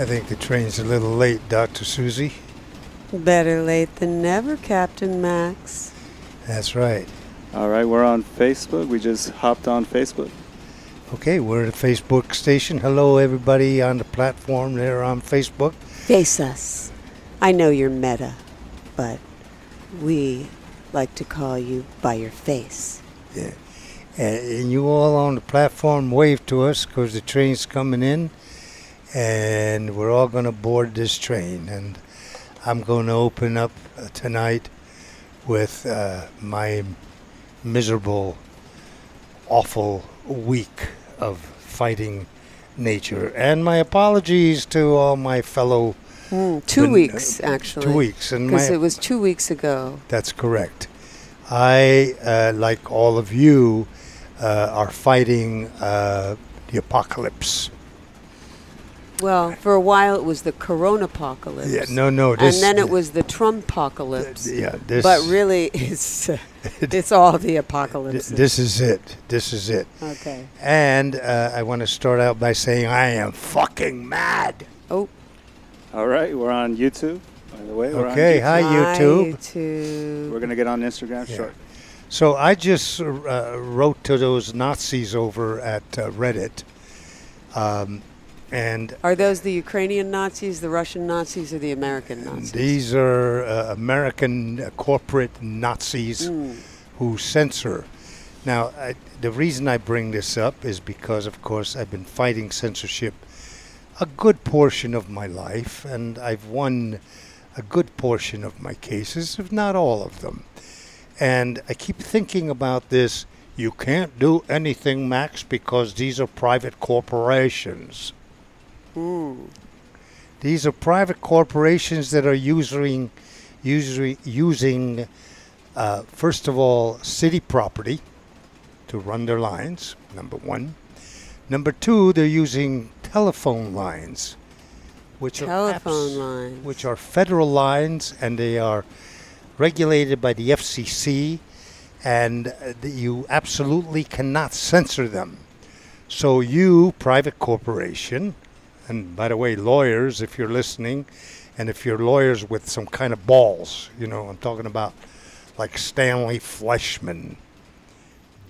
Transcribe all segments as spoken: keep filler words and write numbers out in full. I think the train's a little late, Doctor Susie. Better late than never, Captain Max. That's right. All right, we're on Facebook. We just hopped on Facebook. Okay, we're at the Facebook station. Hello, everybody on the platform there on Facebook. Face us. I know you're Meta, but we like to call you by your face. Yeah. And you all on the platform, wave to us because the train's coming in. And we're all going to board this train. And I'm going to open up tonight with uh, my miserable, awful week of fighting nature. And my apologies to all my fellow... Mm, two ben- weeks, actually. Two weeks. Because it was two weeks ago. That's correct. I, uh, like all of you, uh, are fighting uh, the apocalypse. Well, for a while it was the coronapocalypse. Yeah, no, no. This, and then it was the Trumpocalypse. Th- yeah, this. But really, it's uh, it's all the apocalypse. Th- this is it. This is it. Okay. And uh, I want to start out by saying I am fucking mad. Oh. All right, we're on YouTube. By the way, we're okay. On YouTube. Hi, YouTube. Hi, YouTube. We're going to get on Instagram yeah. shortly. So I just uh, wrote to those Nazis over at uh, Reddit. Um, And are those the Ukrainian Nazis, the Russian Nazis, or the American Nazis? These are uh, American uh, corporate Nazis mm. who censor. Now, I, the reason I bring this up is because, of course, I've been fighting censorship a good portion of my life, and I've won a good portion of my cases, if not all of them. And I keep thinking about this, you can't do anything, Max, because these are private corporations. Mm. These are private corporations that are using, using, using uh, first of all, city property to run their lines, number one. Number two, they're using telephone lines, which telephone are apps, lines. which are federal lines, and they are regulated by the F C C, and you absolutely cannot censor them. So you, private corporation... And by the way, lawyers, if you're listening, and if you're lawyers with some kind of balls, you know, I'm talking about like Stanley Fleishman,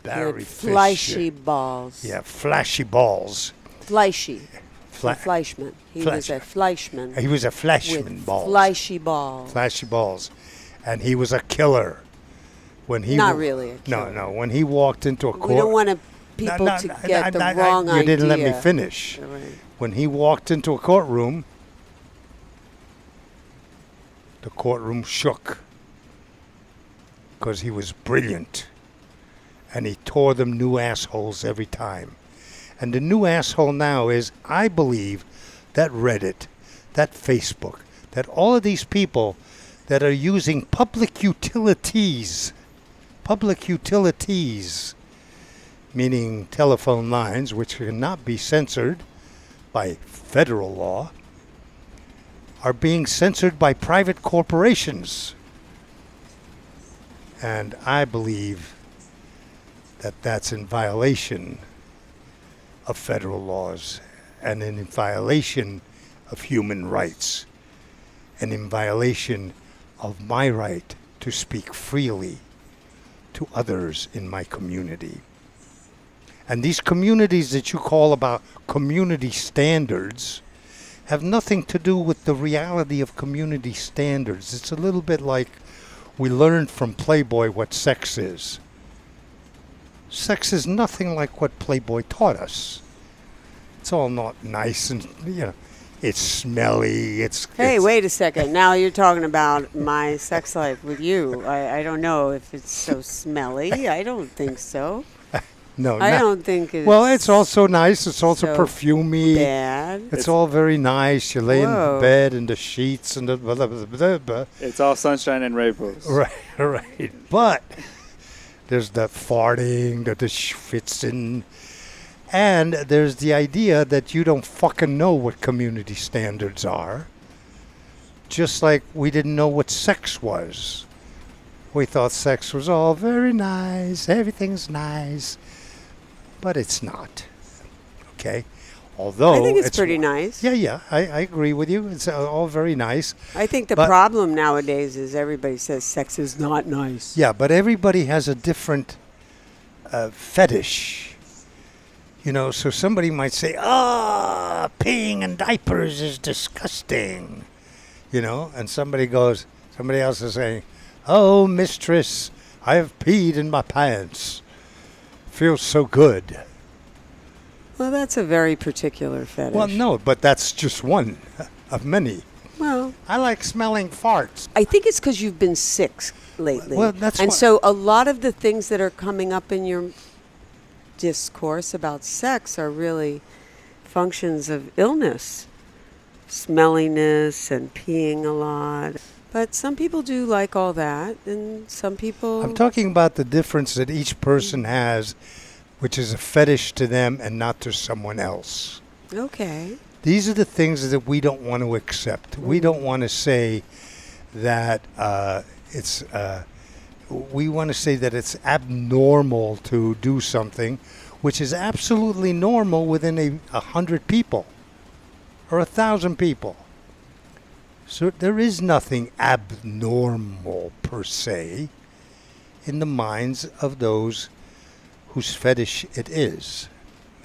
Barry Fisher. Flashy balls. Yeah, flashy balls. Flashy. Fla- Fleishman. He Fleisch. was a Fleishman. He was a Fleishman ball. Flashy balls. Flashy balls. And he was a killer. When he Not wa- really a killer. No, no. When he walked into a court. We don't want to people no, no, to no, get no, the no, wrong you idea. You didn't let me finish. All right. When he walked into a courtroom, the courtroom shook because he was brilliant and he tore them new assholes every time. And the new asshole now is, I believe, that Reddit, that Facebook, that all of these people that are using public utilities, public utilities, meaning telephone lines, which cannot be censored by federal law, are being censored by private corporations. And I believe that that's in violation of federal laws and in violation of human rights and in violation of my right to speak freely to others in my community. And these communities that you call about community standards have nothing to do with the reality of community standards. It's a little bit like we learned from Playboy what sex is. Sex is nothing like what Playboy taught us. It's all not nice and, you know, it's smelly. It's Hey, it's wait a second. Now you're talking about my sex life with you. I, I don't know if it's so smelly. I don't think so. No, I don't think it's... Well, it's also nice. It's also so perfumey. Bad. It's, it's all very nice. You lay Whoa. in the bed and the sheets and the... Blah, blah, blah, blah. It's all sunshine and rainbows. Right, right. But there's the farting, the, the schwitzing, and there's the idea that you don't fucking know what community standards are. Just like we didn't know what sex was. We thought sex was all very nice. Everything's nice. But it's not, okay? Although I think it's, it's pretty nice. Yeah, yeah, I, I agree with you. It's all very nice. I think the but problem nowadays is everybody says sex is not nice. Yeah, but everybody has a different uh, fetish. You know, so somebody might say, ah, oh, peeing in diapers is disgusting. You know, and somebody goes, somebody else is saying, oh, mistress, I have peed in my pants. Feels so good. Well, that's a very particular fetish. Well, no, but that's just one of many. Well, I like smelling farts. I think it's because you've been sick lately. Well, that's and so a lot of the things that are coming up in your discourse about sex are really functions of illness, smelliness and peeing a lot. But some people do like all that, and some people... I'm talking about the difference that each person has, which is a fetish to them and not to someone else. Okay. These are the things that we don't want to accept. Mm-hmm. We don't want to say that uh, it's... Uh, we want to say that it's abnormal to do something, which is absolutely normal within a, a hundred people or a thousand people. So there is nothing abnormal, per se, in the minds of those whose fetish it is.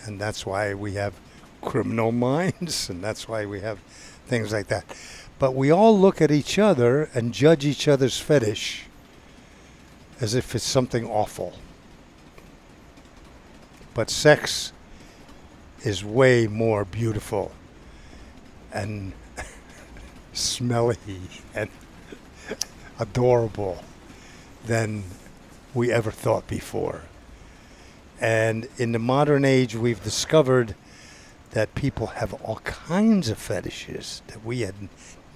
And that's why we have criminal minds, and that's why we have things like that. But we all look at each other and judge each other's fetish as if it's something awful. But sex is way more beautiful and smelly and adorable than we ever thought before. And in the modern age, we've discovered that people have all kinds of fetishes that we had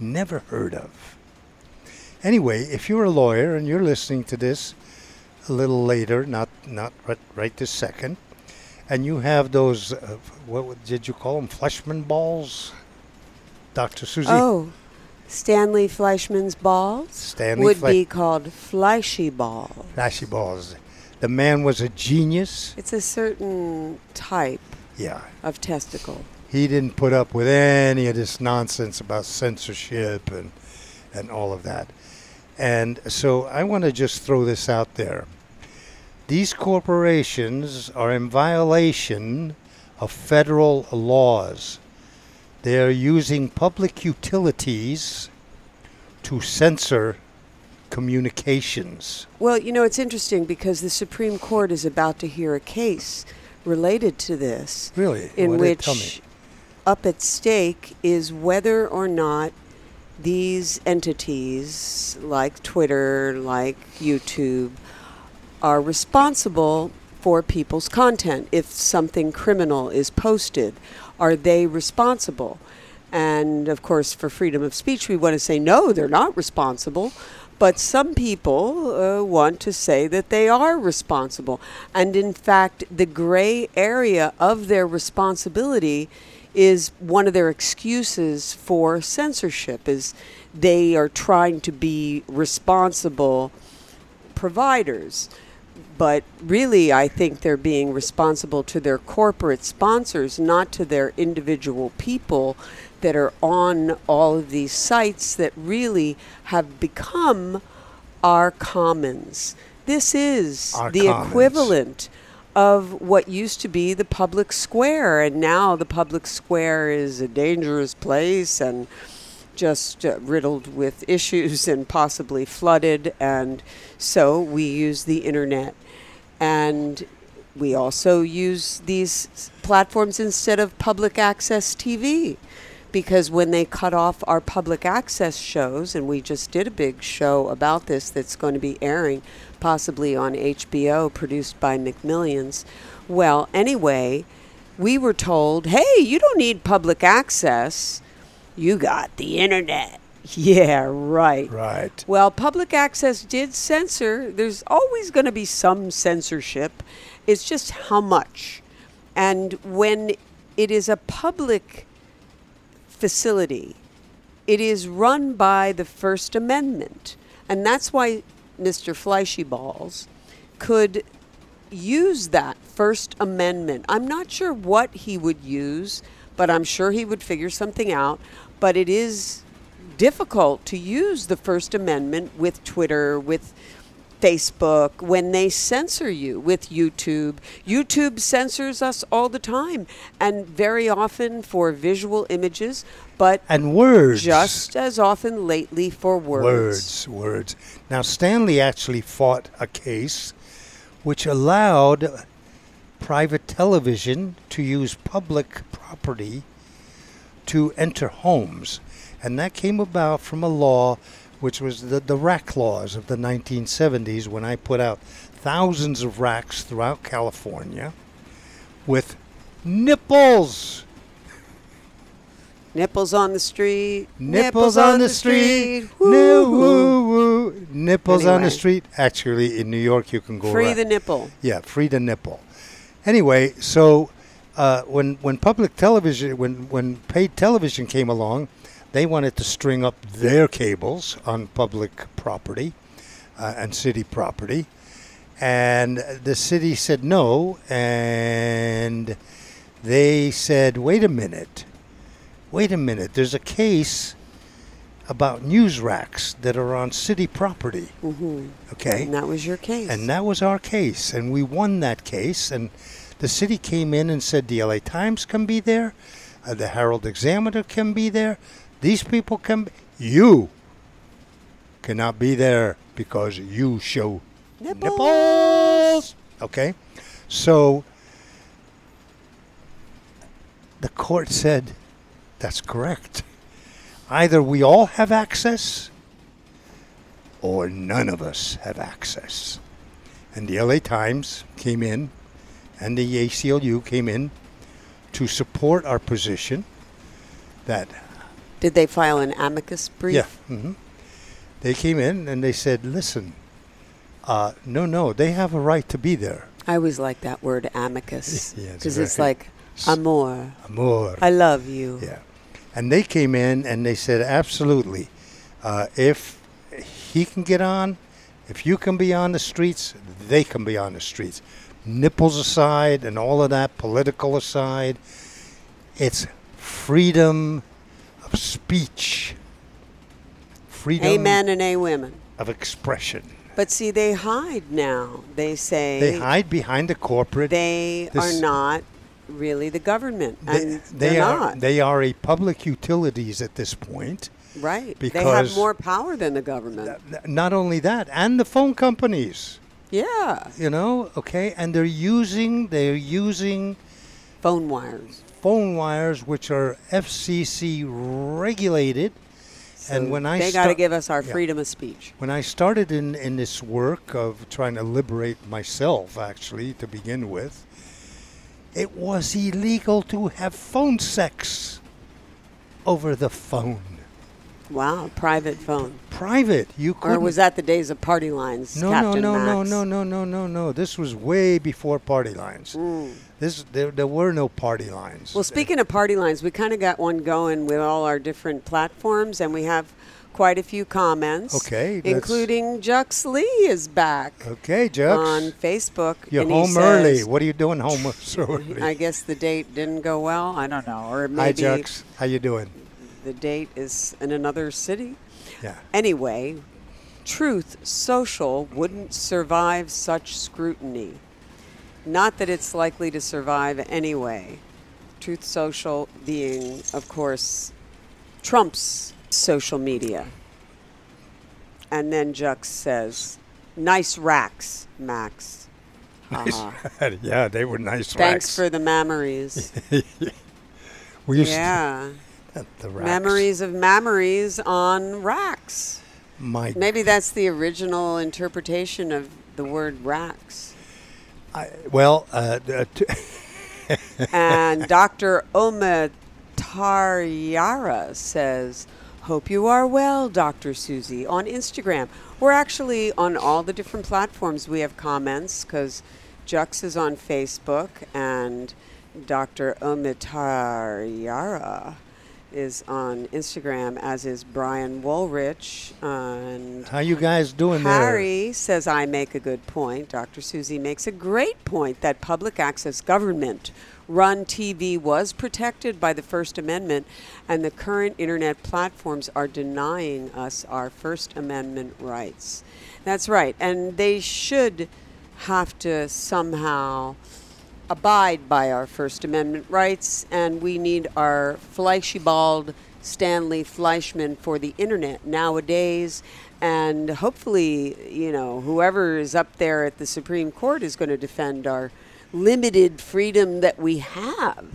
never heard of. Anyway, if you're a lawyer and you're listening to this a little later, not not right, right this second, and you have those, uh, what did you call them, Fleishman balls? Doctor Susie? Oh. Stanley Fleishman's balls Stanley would Fle- be called flashy balls. Flashy balls. The man was a genius. It's a certain type yeah. of testicle. He didn't put up with any of this nonsense about censorship and and all of that. And so I want to just throw this out there. These corporations are in violation of federal laws. They are using public utilities to censor communications. Well, you know, it's interesting because the Supreme Court is about to hear a case related to this. Really? In what which did it tell me? Up at stake is whether or not these entities like Twitter, like YouTube, are responsible for people's content. If something criminal is posted, are they responsible? And, of course, for freedom of speech, we want to say, no, they're not responsible. But some people uh, want to say that they are responsible. And, in fact, the gray area of their responsibility is one of their excuses for censorship, is they are trying to be responsible providers. But really, I think they're being responsible to their corporate sponsors, not to their individual people that are on all of these sites that really have become our commons. This is our the commons. Equivalent of what used to be the public square. And now the public square is a dangerous place and just uh, riddled with issues and possibly flooded. And so we use the internet. And we also use these platforms instead of public access T V, because when they cut off our public access shows, and we just did a big show about this that's going to be airing possibly on H B O, produced by McMillions. Well, anyway, we were told, hey, you don't need public access. You got the internet. Yeah, right. Right. Well, public access did censor. There's always going to be some censorship. It's just how much. And when it is a public facility, it is run by the First Amendment. And that's why Mister Fleishy Balls could use that First Amendment. I'm not sure what he would use, but I'm sure he would figure something out. But it is difficult to use the First Amendment with Twitter, with Facebook, when they censor you, with YouTube. YouTube censors us all the time, and very often for visual images, but and words. Just as often lately for words. Words, words. Now, Stanley actually fought a case which allowed private television to use public property to enter homes, and that came about from a law which was the, the rack laws of the nineteen seventies, when I put out thousands of racks throughout California with nipples. Nipples on the street. Nipples, nipples on, on the street. street. Woo, woo, woo. Nipples anyway. on the street. Actually, in New York, you can go Free around. the nipple. Yeah, free the nipple. Anyway, so uh, when when public television, when, when paid television came along, they wanted to string up their cables on public property uh, and city property. And the city said no. And they said, wait a minute. Wait a minute. There's a case about news racks that are on city property. Mm-hmm. Okay. And that was your case. And that was our case. And we won that case. And the city came in and said the L A Times can be there. Uh, the Herald Examiner can be there. These people can be, you cannot be there because you show nipples. nipples. Okay. So the court said, that's correct. Either we all have access or none of us have access. And the L A Times came in and the A C L U came in to support our position that... Did they file an amicus brief? Yeah. Mm-hmm. They came in and they said, listen, uh, no, no, they have a right to be there. I always like that word, amicus, because yeah, it's, right. it's like amor. Amor. I love you. Yeah. And they came in and they said, absolutely, uh, if he can get on, if you can be on the streets, they can be on the streets. Nipples aside and all of that, political aside, it's freedom of speech. Freedom. A men and a women. Of expression. But see, they hide now. They say. They hide behind the corporate. They this, are not really the government. They, and they they're are, not. They are a public utilities at this point. Right. Because they have more power than the government. Th- not only that, and the phone companies. Yeah. You know, okay, and they're using they're using phone wires. Phone wires which are F C C regulated. So and when I they sta- got to give us our yeah. freedom of speech. When I started in, in this work of trying to liberate myself, actually, to begin with, it was illegal to have phone sex over the phone. Wow, private phone. Private. You couldn't. Or was that the days of party lines? No, Captain no, no, Max? no, no, no, no, no, no. This was way before party lines. Mm. This there, there were no party lines. Well, speaking of party lines, we kind of got one going with all our different platforms, and we have quite a few comments. Okay, including Jux Lee is back. Okay, Jux on Facebook. You're and home he says, early. What are you doing home so early? I guess the date didn't go well. I don't know, or maybe. Hi, Jux. How you doing? The date is in another city. Yeah. Anyway, Truth Social wouldn't survive such scrutiny. Not that it's likely to survive anyway. Truth Social being, of course, Trump's social media. And then Jux says, nice racks, Max. Nice. Uh-huh. Yeah, they were nice Thanks racks. Thanks for the memories. we used yeah. To- The racks. Memories of memories on racks. My Maybe that's the original interpretation of the word racks. I, well, uh, t- and Doctor Oma Taryara says, hope you are well, Doctor Susie, on Instagram. We're actually on all the different platforms. We have comments because Jux is on Facebook and Doctor Oma Taryara is on Instagram, as is Brian Woolrich. And how you guys doing Harry there? Harry says, I make a good point. Doctor Susie makes a great point that public access government run T V was protected by the First Amendment, and the current internet platforms are denying us our First Amendment rights. That's right. And they should have to somehow abide by our First Amendment rights, and we need our Fleischbald Stanley Fleishman for the internet nowadays. And hopefully, you know, whoever is up there at the Supreme Court is going to defend our limited freedom that we have.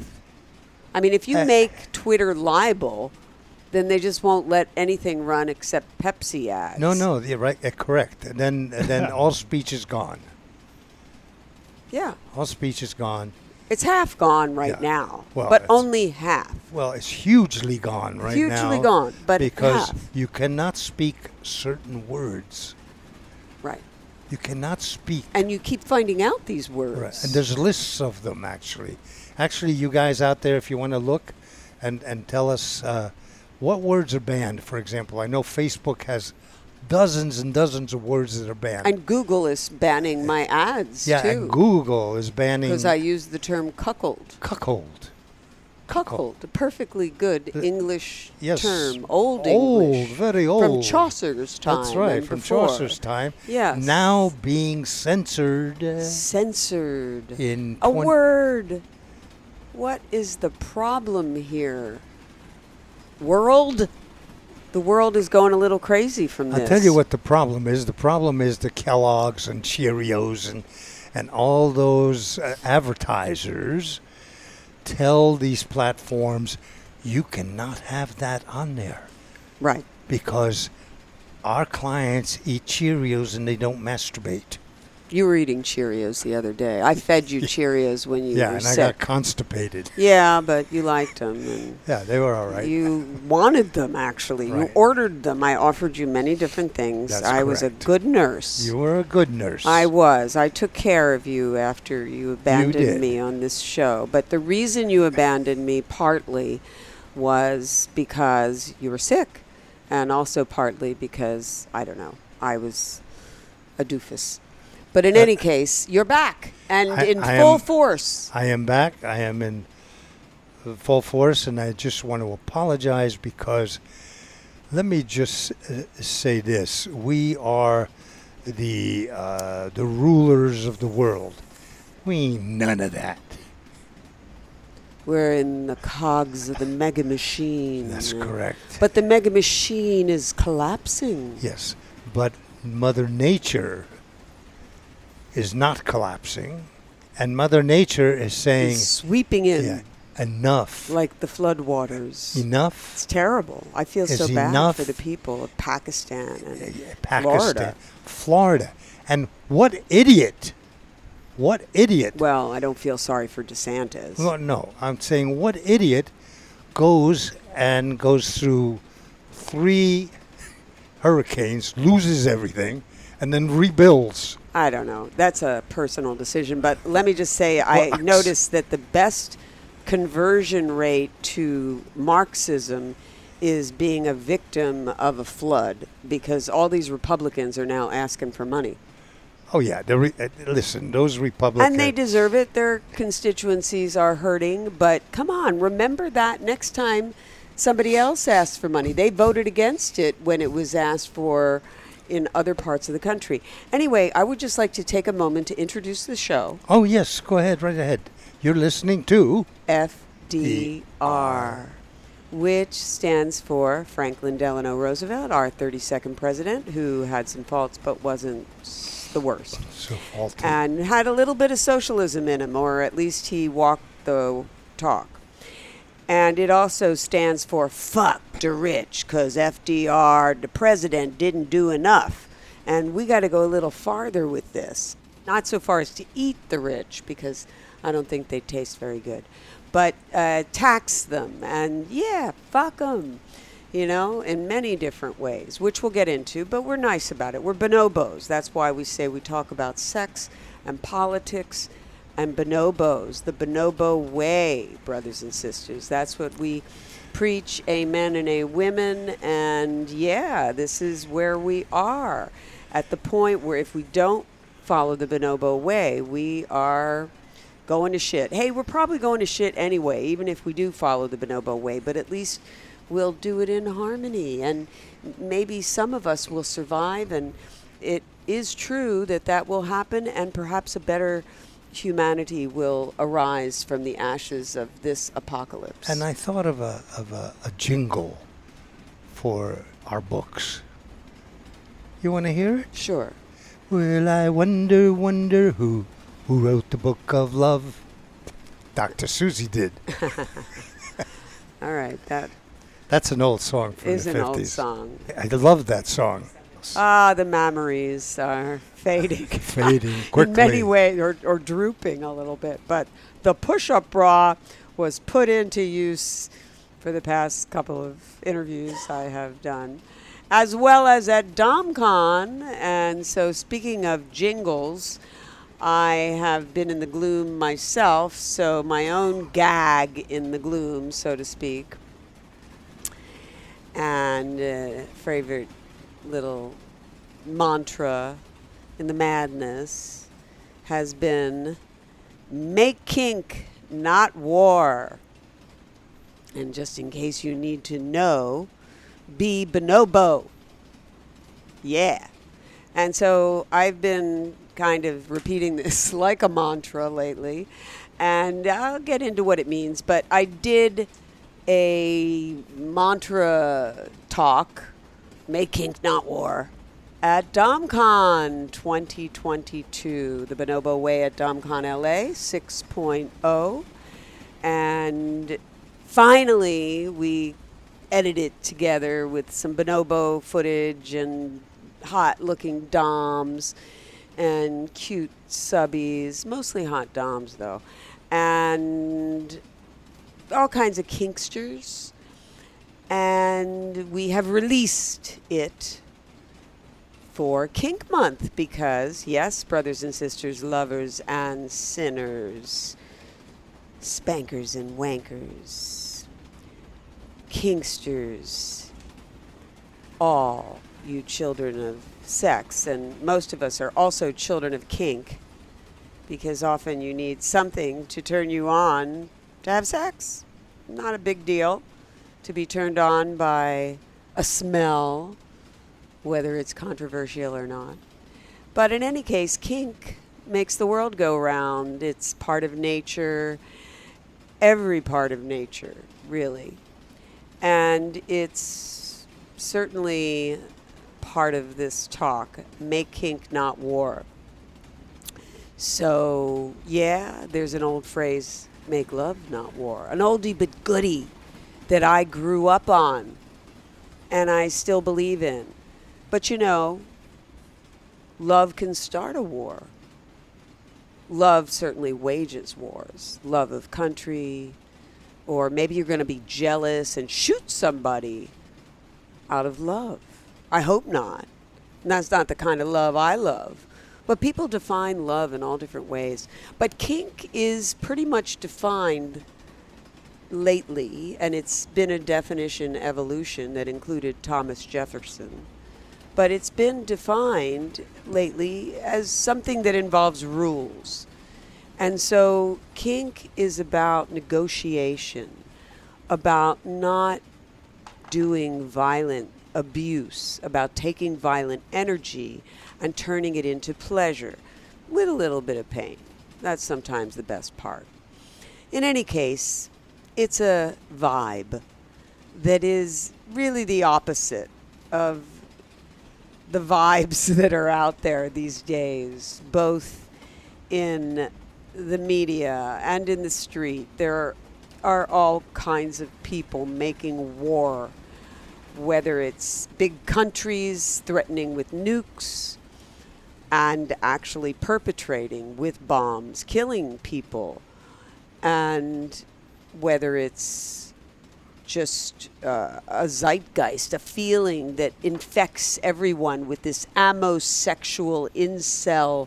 I mean, if you make Twitter libel, then they just won't let anything run except Pepsi ads. No, no, you're right, uh, correct. And then, and then all speech is gone. Yeah. All speech is gone. It's half gone right yeah. now, well, but only half. Well, it's hugely gone right hugely now. Hugely gone, but because half. You cannot speak certain words. Right. You cannot speak. And you keep finding out these words. Right. And there's lists of them, actually. Actually, you guys out there, if you want to look and, and tell us uh, what words are banned, for example. I know Facebook has dozens and dozens of words that are banned. And Google is banning my ads, yeah, too. Yeah, and Google is banning... Because I use the term cuckold. Cuckold. Cuckold, a perfectly good the, English yes, term. Old, old English. Old, very old. From Chaucer's time. That's right, from before. Chaucer's time. Yes. Now being censored. Uh, censored. In a twen- word. What is the problem here? World? The world is going a little crazy from this. I'll tell you what the problem is. The problem is the Kellogg's and Cheerios and and all those uh, advertisers tell these platforms, you cannot have that on there. Right. Because our clients eat Cheerios and they don't masturbate. You were eating Cheerios the other day. I fed you Cheerios when you yeah, were sick. Yeah, and I got constipated. Yeah, but you liked them. And yeah, they were all right. You wanted them, actually. Right. You ordered them. I offered you many different things. That's I correct. was a good nurse. You were a good nurse. I was. I took care of you after you abandoned you did. me on this show. But the reason you abandoned me partly was because you were sick, and also partly because, I don't know, I was a doofus. But in uh, any case, you're back and I, in I full am, force. I am back. I am in full force, and I just want to apologize because let me just uh, say this. We are the uh, the rulers of the world. We ain't none of that. We're in the cogs of the mega machine. That's correct. But the mega machine is collapsing. Yes, but Mother Nature is not collapsing, and Mother Nature is saying... It's sweeping in. Yeah, enough. Like the floodwaters. Enough. It's terrible. I feel so bad enough. for the people of Pakistan and uh, yeah, Pakistan, Florida. Florida. And what idiot, what idiot... Well, I don't feel sorry for DeSantis. Well, no, I'm saying what idiot goes and goes through three hurricanes, loses everything, and then rebuilds... I don't know. That's a personal decision. But let me just say, I Marx. noticed that the best conversion rate to Marxism is being a victim of a flood, because all these Republicans are now asking for money. Oh, yeah. Re- uh, listen, those Republicans... And they deserve it. Their constituencies are hurting. But come on, remember that next time somebody else asks for money. They voted against it when it was asked for... in other parts of the country. Anyway, I would just like to take a moment to introduce the show. Oh, yes. Go ahead. Right ahead. You're listening to... F D R, which stands for Franklin Delano Roosevelt, our thirty-second president, who had some faults but wasn't the worst. So faulty. And had a little bit of socialism in him, or at least he walked the talk. And it also stands for fuck the rich, because F D R, the president, didn't do enough. And we got to go a little farther with this. Not so far as to eat the rich, because I don't think they taste very good. But uh, tax them, and yeah, fuck them, you know, in many different ways, which we'll get into. But we're nice about it. We're bonobos. That's why we say we talk about sex and politics and bonobos, the bonobo way, brothers and sisters. That's what we preach amen and a women, and yeah, this is where we are, at the point where if we don't follow the Bonobo way, we are going to shit. Hey, we're probably going to shit anyway, even if we do follow the Bonobo way, but at least we'll do it in harmony, and maybe some of us will survive, and it is true that that will happen, and perhaps a better humanity will arise from the ashes of this apocalypse. And I thought of a of a, a jingle for our books. You want to hear it? Sure. Well, I wonder, wonder who who wrote the book of love. Doctor Susie did. All right, that that's an old song from the fifties. Is an old song. I love that song. Ah, the memories are fading. fading quickly. In many ways, or, or drooping a little bit. But the push-up bra was put into use for the past couple of interviews I have done, as well as at DomCon. And so speaking of jingles, I have been in the gloom myself, so my own gag in the gloom, so to speak. And uh, favorite little mantra in the madness has been make kink, not war. And just in case you need to know, be bonobo. Yeah. And so I've been kind of repeating this like a mantra lately, and I'll get into what it means, but I did a mantra talk, Make Kink Not War, at DomCon twenty twenty-two, the Bonobo Way at DomCon L A six point oh. And finally, we edited together with some bonobo footage and hot-looking doms and cute subbies, mostly hot doms, though, and all kinds of kinksters. And we have released it for Kink Month because, yes, brothers and sisters, lovers and sinners, spankers and wankers, kinksters, all you children of sex. And most of us are also children of kink because often you need something to turn you on to have sex. Not a big deal to be turned on by a smell, whether it's controversial or not. But in any case, kink makes the world go round. It's part of nature, every part of nature, really. And it's certainly part of this talk, Make Kink Not War. So, yeah, there's an old phrase, make love, not war. An oldie but goodie that I grew up on and I still believe in. But you know, love can start a war. Love certainly wages wars. Love of country, or maybe you're going to be jealous and shoot somebody out of love. I hope not. And that's not the kind of love I love. But people define love in all different ways. But kink is pretty much defined lately, and it's been a definition evolution that included Thomas Jefferson, but it's been defined lately as something that involves rules. And so kink is about negotiation, about not doing violent abuse, about taking violent energy and turning it into pleasure with a little bit of pain. That's sometimes the best part. In any case, it's a vibe that is really the opposite of the vibes that are out there these days, both in the media and in the street. There are all kinds of people making war, whether it's big countries threatening with nukes and actually perpetrating with bombs, killing people, and whether it's just uh, a zeitgeist, a feeling that infects everyone with this amosexual incel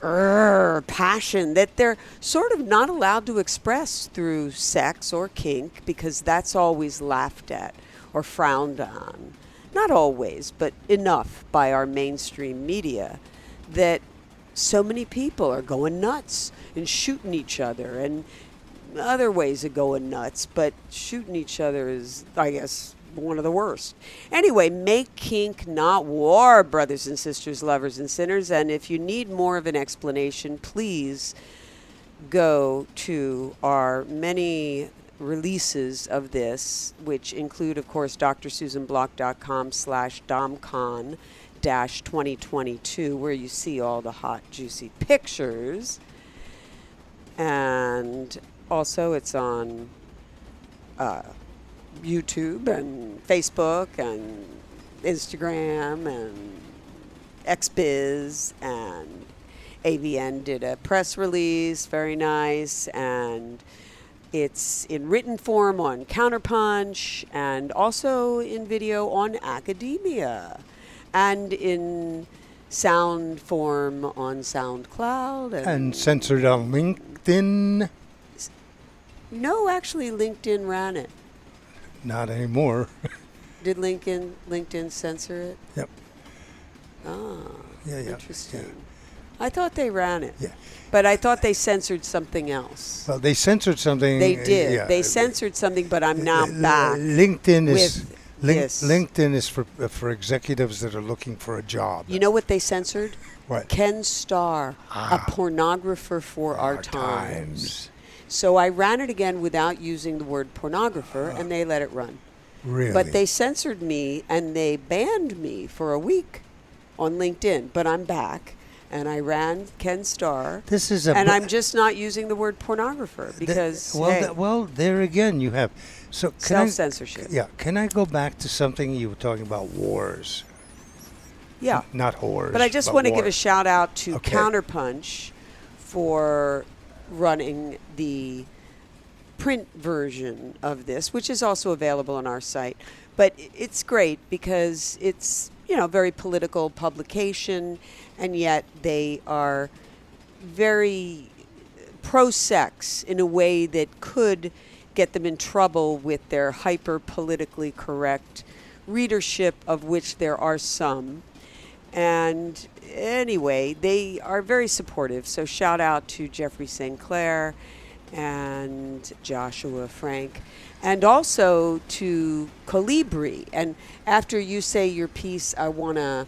urgh, passion that they're sort of not allowed to express through sex or kink, because that's always laughed at or frowned on. Not always, but enough by our mainstream media that so many people are going nuts and shooting each other, and other ways of going nuts, but shooting each other is, I guess, one of the worst. Anyway, make kink not war, brothers and sisters, lovers and sinners. And if you need more of an explanation, please go to our many releases of this, which include, of course, dr susan block dot com slash dom con dash twenty twenty-two, where you see all the hot, juicy pictures. And also, it's on uh, YouTube and Facebook and Instagram and XBiz, and A V N did a press release, very nice, and it's in written form on Counterpunch, and also in video on Academia, and in sound form on SoundCloud. And, and censored on LinkedIn. No, actually, LinkedIn ran it. Not anymore. Did LinkedIn LinkedIn censor it? Yep. Ah, yeah, yeah, interesting. Yeah. I thought they ran it. Yeah. But I thought they censored something else. Well, they censored something. They did. Uh, yeah. They censored something, but I'm now uh, back. LinkedIn is link, this. LinkedIn is for uh, for executives that are looking for a job. You know what they censored? What? Ken Starr, ah, a pornographer for our, our times. times. So I ran it again without using the word pornographer, uh, and they let it run. Really? But they censored me, and they banned me for a week on LinkedIn. But I'm back, and I ran Ken Starr. This is a and b- I'm just not using the word pornographer because, th- well, hey, th- well, there again you have so can self-censorship. I, yeah. Can I go back to something you were talking about, wars? Yeah. N- not whores. But I just but want to give a shout out to okay. Counterpunch for running the print version of this, which is also available on our site. But it's great because it's, you know, very political publication, and yet they are very pro-sex in a way that could get them in trouble with their hyper-politically correct readership, of which there are some. And anyway, they are very supportive. So shout out to Jeffrey Saint Clair and Joshua Frank, and also to Kollibri. And after you say your piece, I want to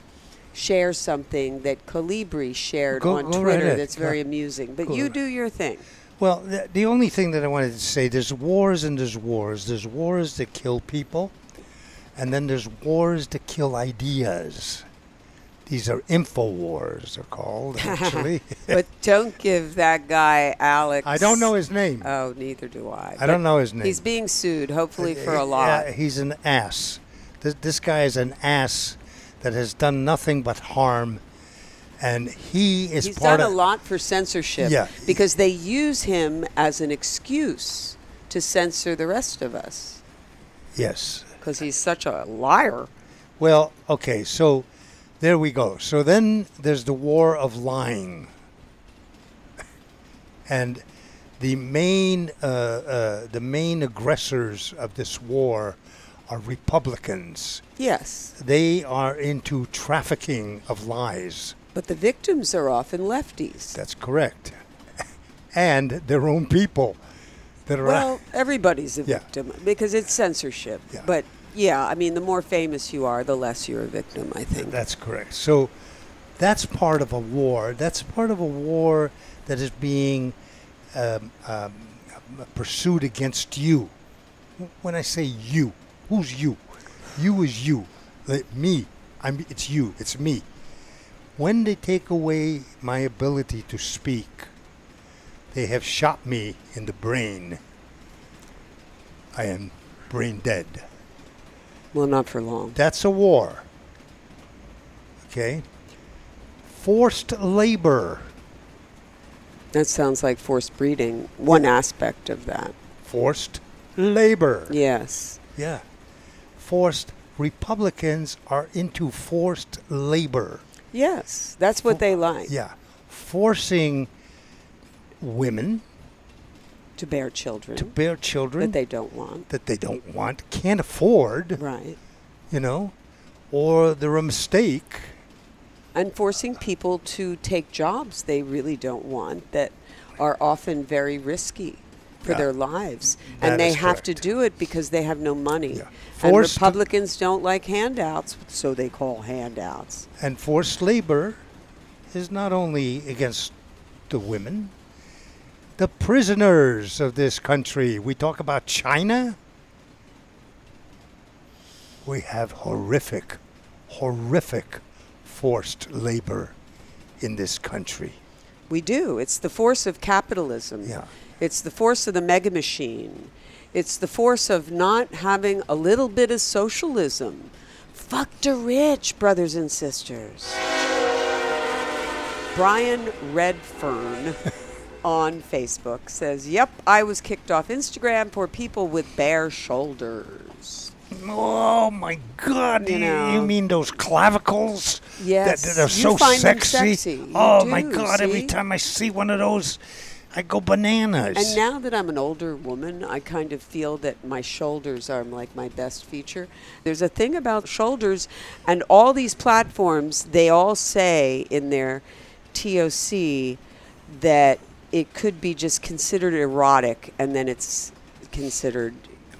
share something that Kollibri shared go, on go Twitter right that's very amusing. But go you right. do your thing. Well, the, the only thing that I wanted to say, there's wars and there's wars. There's wars that kill people, and then there's wars that kill ideas. These are info wars, they're called, actually. But don't give that guy, Alex. I don't know his name. Oh, neither do I. I but don't know his name. He's being sued, hopefully, uh, for a lot. Uh, he's an ass. This, this guy is an ass that has done nothing but harm. And he is he's part of... He's done a lot for censorship. Yeah. Because they use him as an excuse to censor the rest of us. Yes. Because he's such a liar. Well, okay, so... There we go. So then there's the war of lying. And the main uh, uh, the main aggressors of this war are Republicans. Yes. They are into trafficking of lies. But the victims are often lefties. That's correct. And their own people. That are well, out. Everybody's a yeah. victim because it's censorship. Yeah. But... Yeah, I mean, the more famous you are, the less you're a victim, I think. That's correct. So that's part of a war. That's part of a war that is being um, um, pursued against you. When I say you, who's you? You is you. Me. I'm. It's you. It's me. When they take away my ability to speak, they have shot me in the brain. I am brain dead. Well, not for long. That's a war. Okay. Forced labor. That sounds like forced breeding. One aspect of that. Forced labor. Yes. Yeah. Forced Republicans are into forced labor. Yes. That's what For, they like. Yeah. forcing women to bear children, to bear children that they don't want, that they don't want, can't afford, right? You know, or they're a mistake, and forcing people to take jobs they really don't want that are often very risky for yeah. their lives, that and they have correct. to do it because they have no money. Yeah. And Republicans don't like handouts, so they call handouts. And forced labor is not only against the women. The prisoners of this country. We talk about China. We have horrific, horrific forced labor in this country. We do. It's the force of capitalism. Yeah. It's the force of the mega machine. It's the force of not having a little bit of socialism. Fuck the rich, brothers and sisters. Brian Redfern on Facebook says, yep, I was kicked off Instagram for people with bare shoulders. Oh, my God. You, know, you mean those clavicles? Yes. That, that are so sexy? sexy. Oh, do, my God. See? Every time I see one of those, I go bananas. And now that I'm an older woman, I kind of feel that my shoulders are like my best feature. There's a thing about shoulders, and all these platforms, they all say in their T O C that it could be just considered erotic, and then it's considered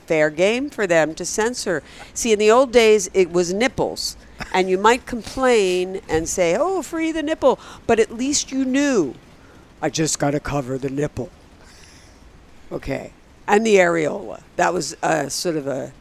fair game for them to censor. See, in the old days, it was nipples. And you might complain and say, oh, free the nipple. But at least you knew, I just got to cover the nipple. Okay. And the areola. That was uh, sort of a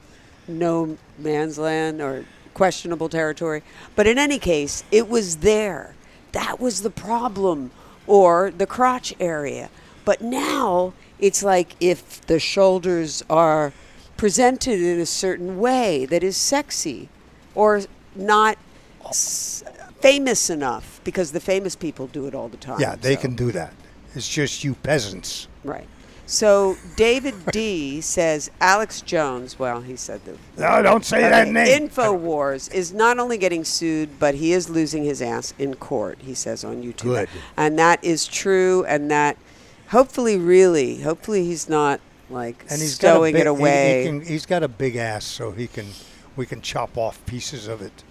no man's land or questionable territory. But in any case, it was there. That was the problem. Or the crotch area. But now it's like if the shoulders are presented in a certain way that is sexy or not s- famous enough, because the famous people do it all the time. Yeah, they so. can do that. It's just you peasants. Right. So David D. says, Alex Jones, well, he said the... No, don't say okay, that name. InfoWars is not only getting sued, but he is losing his ass in court, he says on YouTube. Good. And that is true, and that hopefully really, hopefully he's not, like, and he's stowing big, it away. He, he can, he's got a big ass, so he can we can chop off pieces of it.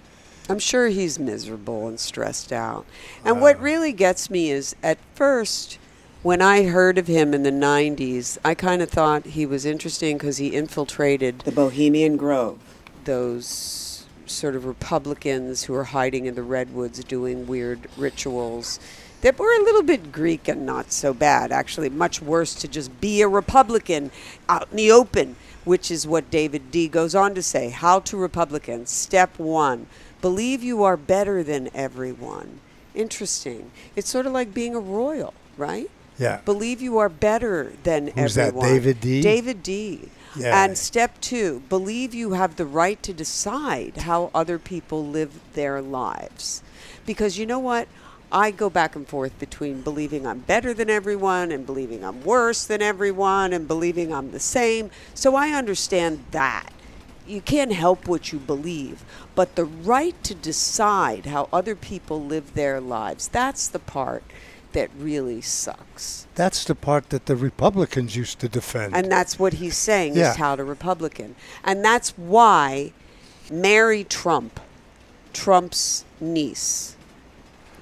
I'm sure he's miserable and stressed out. And uh, what really gets me is, at first... when I heard of him in the nineties, I kind of thought he was interesting because he infiltrated... the Bohemian Grove. Those sort of Republicans who were hiding in the redwoods doing weird rituals that were a little bit Greek and not so bad. Actually, much worse to just be a Republican out in the open, which is what David D. goes on to say. How to Republicans. Step one, believe you are better than everyone. Interesting. It's sort of like being a royal, right? Yeah. Believe you are better than Who's everyone. Who's that, David D? David D. Yeah. And step two, believe you have the right to decide how other people live their lives. Because you know what? I go back and forth between believing I'm better than everyone and believing I'm worse than everyone and believing I'm the same. So I understand that. You can't help what you believe. But the right to decide how other people live their lives, that's the part that really sucks. That's the part that the Republicans used to defend. And that's what he's saying yeah. is how to Republican. And that's why Mary Trump, Trump's niece,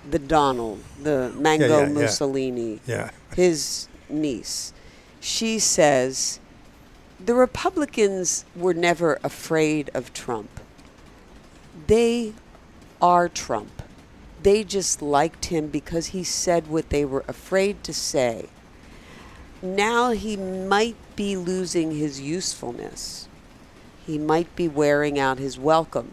the Donald, the Mango yeah, yeah, Mussolini, yeah. Yeah. his niece, she says, the Republicans were never afraid of Trump. They are Trump. They just liked him because he said what they were afraid to say. Now he might be losing his usefulness. He might be wearing out his welcome.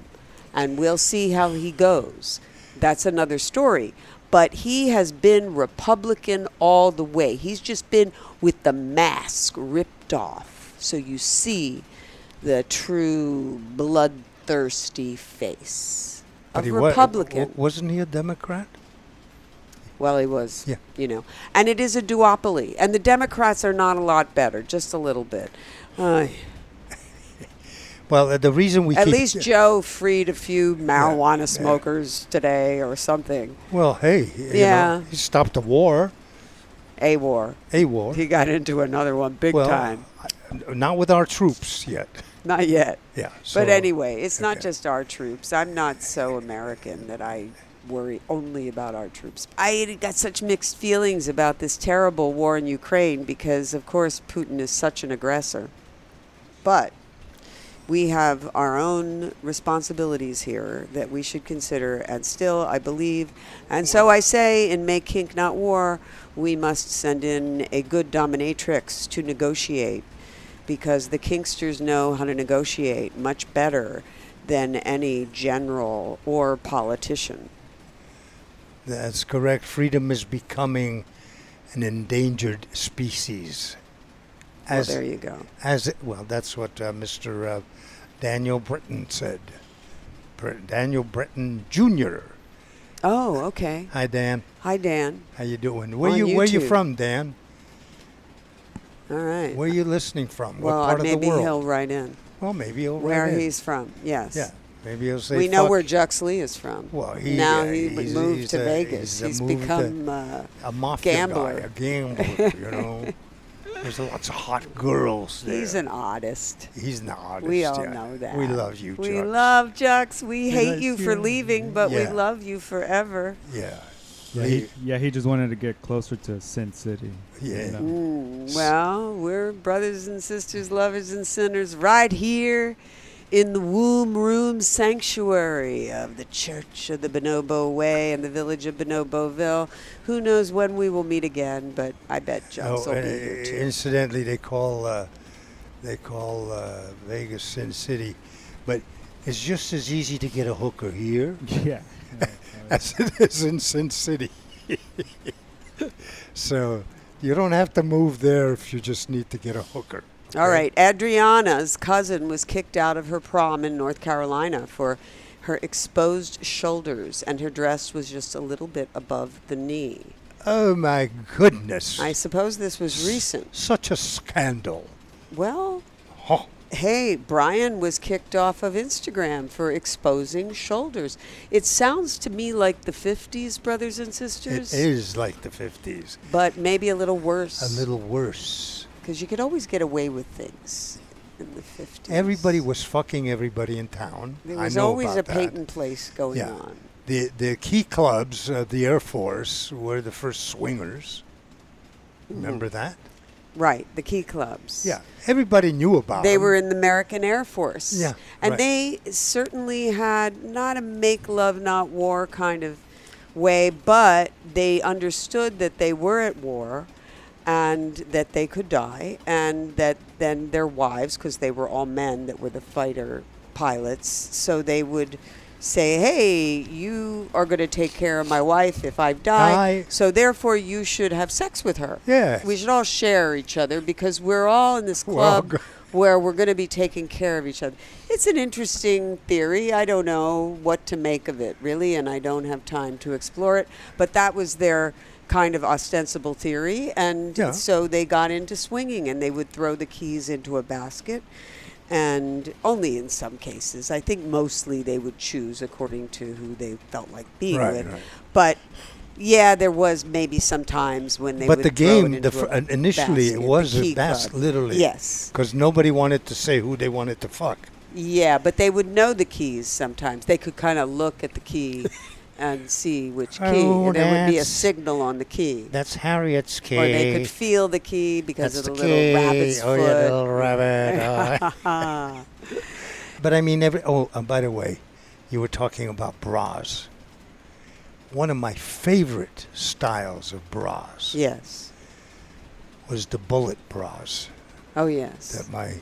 And we'll see how he goes. That's another story. But he has been Republican all the way. He's just been with the mask ripped off. So you see the true bloodthirsty face. But he Republican. Was, wasn't he a Democrat? Well, he was, yeah. you know. And it is a duopoly. And the Democrats are not a lot better, just a little bit. Uh. Well, uh, the reason we at keep least Joe freed a few marijuana yeah, smokers yeah. today or something. Well, hey, yeah, you know, he stopped the war. A war. A war. He got into another one big well, time. Not with our troops yet. Not yet. Yeah. So but anyway, it's not yeah. just our troops. I'm not so American that I worry only about our troops. I got such mixed feelings about this terrible war in Ukraine because, of course, Putin is such an aggressor. But we have our own responsibilities here that we should consider, and still, I believe, and so I say in Make Kink Not War, we must send in a good dominatrix to negotiate, because the kinksters know how to negotiate much better than any general or politician. That's correct. Freedom is becoming an endangered species. As, well, there you go. As it, well, that's what uh, Mister Uh, Daniel Britton said. Daniel Britton Junior Oh, okay. Hi, Dan. Hi, Dan. How you doing? Where On you? Where YouTube. You from, Dan? All right. Where are you listening from? Well, what part of the world? Well, maybe he'll write in. Well, maybe he'll write in. Where he's from? Yes. Yeah. Maybe he'll say. We know where Jux Lee is from. Well, he, now uh, he he's, moved he's to a, Vegas. He's, he's become to, uh, a mafia gambler. Guy, a gambler, you know. There's lots of hot girls there. He's an artist. He's an artist. We all yeah. know that. We love you, Jux. We love Jux. We hate yeah, you for leaving, but yeah. we love you forever. Yeah. Yeah he, yeah, he just wanted to get closer to Sin City. Yeah. You know? mm, well, we're brothers and sisters, lovers and sinners, right here in the womb room sanctuary of the Church of the Bonobo Way in the village of Bonoboville. Who knows when we will meet again, but I bet Jux will be here too. Incidentally, they call uh, they call uh, Vegas Sin City, but it's just as easy to get a hooker here. Yeah. As it is in Sin City. So you don't have to move there if you just need to get a hooker. Okay? All right. Adriana's cousin was kicked out of her prom in North Carolina for her exposed shoulders, and her dress was just a little bit above the knee. Oh, my goodness. I suppose this was recent. S- such a scandal. Well, huh. Hey, Brian was kicked off of Instagram for exposing shoulders. It sounds to me like the fifties, brothers and sisters. It is like the fifties. But maybe a little worse. A little worse. Because you could always get away with things in the fifties. Everybody was fucking everybody in town. There was I know always a patent place going yeah. on. The, the key clubs of the Air Force were the first swingers. Mm-hmm. Remember that? Right, the key clubs. Yeah, everybody knew about They them. Were in the American Air Force. Yeah, and right. they certainly had not a make love, not war kind of way, but they understood that they were at war and that they could die, and that then their wives, because they were all men that were the fighter pilots, so they would say, hey, you are going to take care of my wife if I die, I, so therefore you should have sex with her. Yeah. We should all share each other because we're all in this club well, where we're going to be taking care of each other. It's an interesting theory. I don't know what to make of it, really, and I don't have time to explore it. But that was their kind of ostensible theory, and yeah. so they got into swinging, and they would throw the keys into a basket. And only in some cases. I think mostly they would choose according to who they felt like being right, with. Right. But, yeah, there was maybe some times when they but would the game, it the fr- initially basket, it was a basket, literally. Yes. Because nobody wanted to say who they wanted to fuck. Yeah, but they would know the keys sometimes. They could kind of look at the key and see which key. Oh, and there would be a signal on the key. That's Harriet's key. Or they could feel the key because that's of the, the little rabbit's oh, foot. Oh, yeah, the little rabbit. Oh. But I mean, every. Oh, uh, by the way, you were talking about bras. One of my favorite styles of bras. Yes. Was the bullet bras. Oh, yes. That my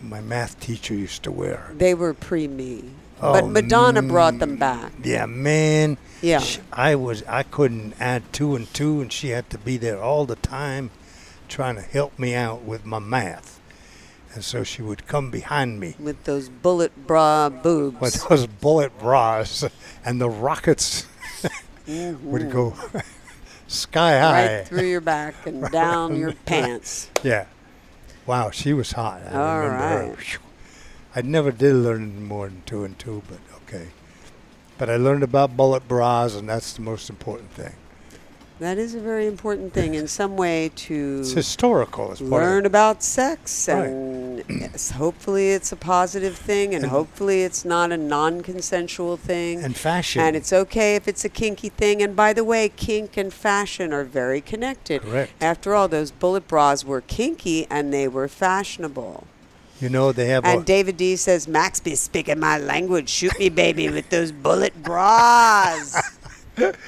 my math teacher used to wear. They were pre-me. Oh, but Madonna brought them back. Yeah, man. Yeah. She, I was. I couldn't add two and two, and she had to be there all the time trying to help me out with my math. And so she would come behind me. With those bullet bra boobs. With those bullet bras. And the rockets mm-hmm. would go sky high. Right through your back and right down your pants. Yeah. Wow, she was hot. I all remember right. her. I never did learn more than two and two, but okay. But I learned about bullet bras, and that's the most important thing. That is a very important thing in some way to... It's historical. It's learn about sex, right. And yes, hopefully it's a positive thing, and, and hopefully it's not a non-consensual thing. And fashion. And it's okay if it's a kinky thing. And by the way, kink and fashion are very connected. Correct. After all, those bullet bras were kinky, and they were fashionable. You know, they have... And David D. says, Max be speaking my language. Shoot me, baby, with those bullet bras.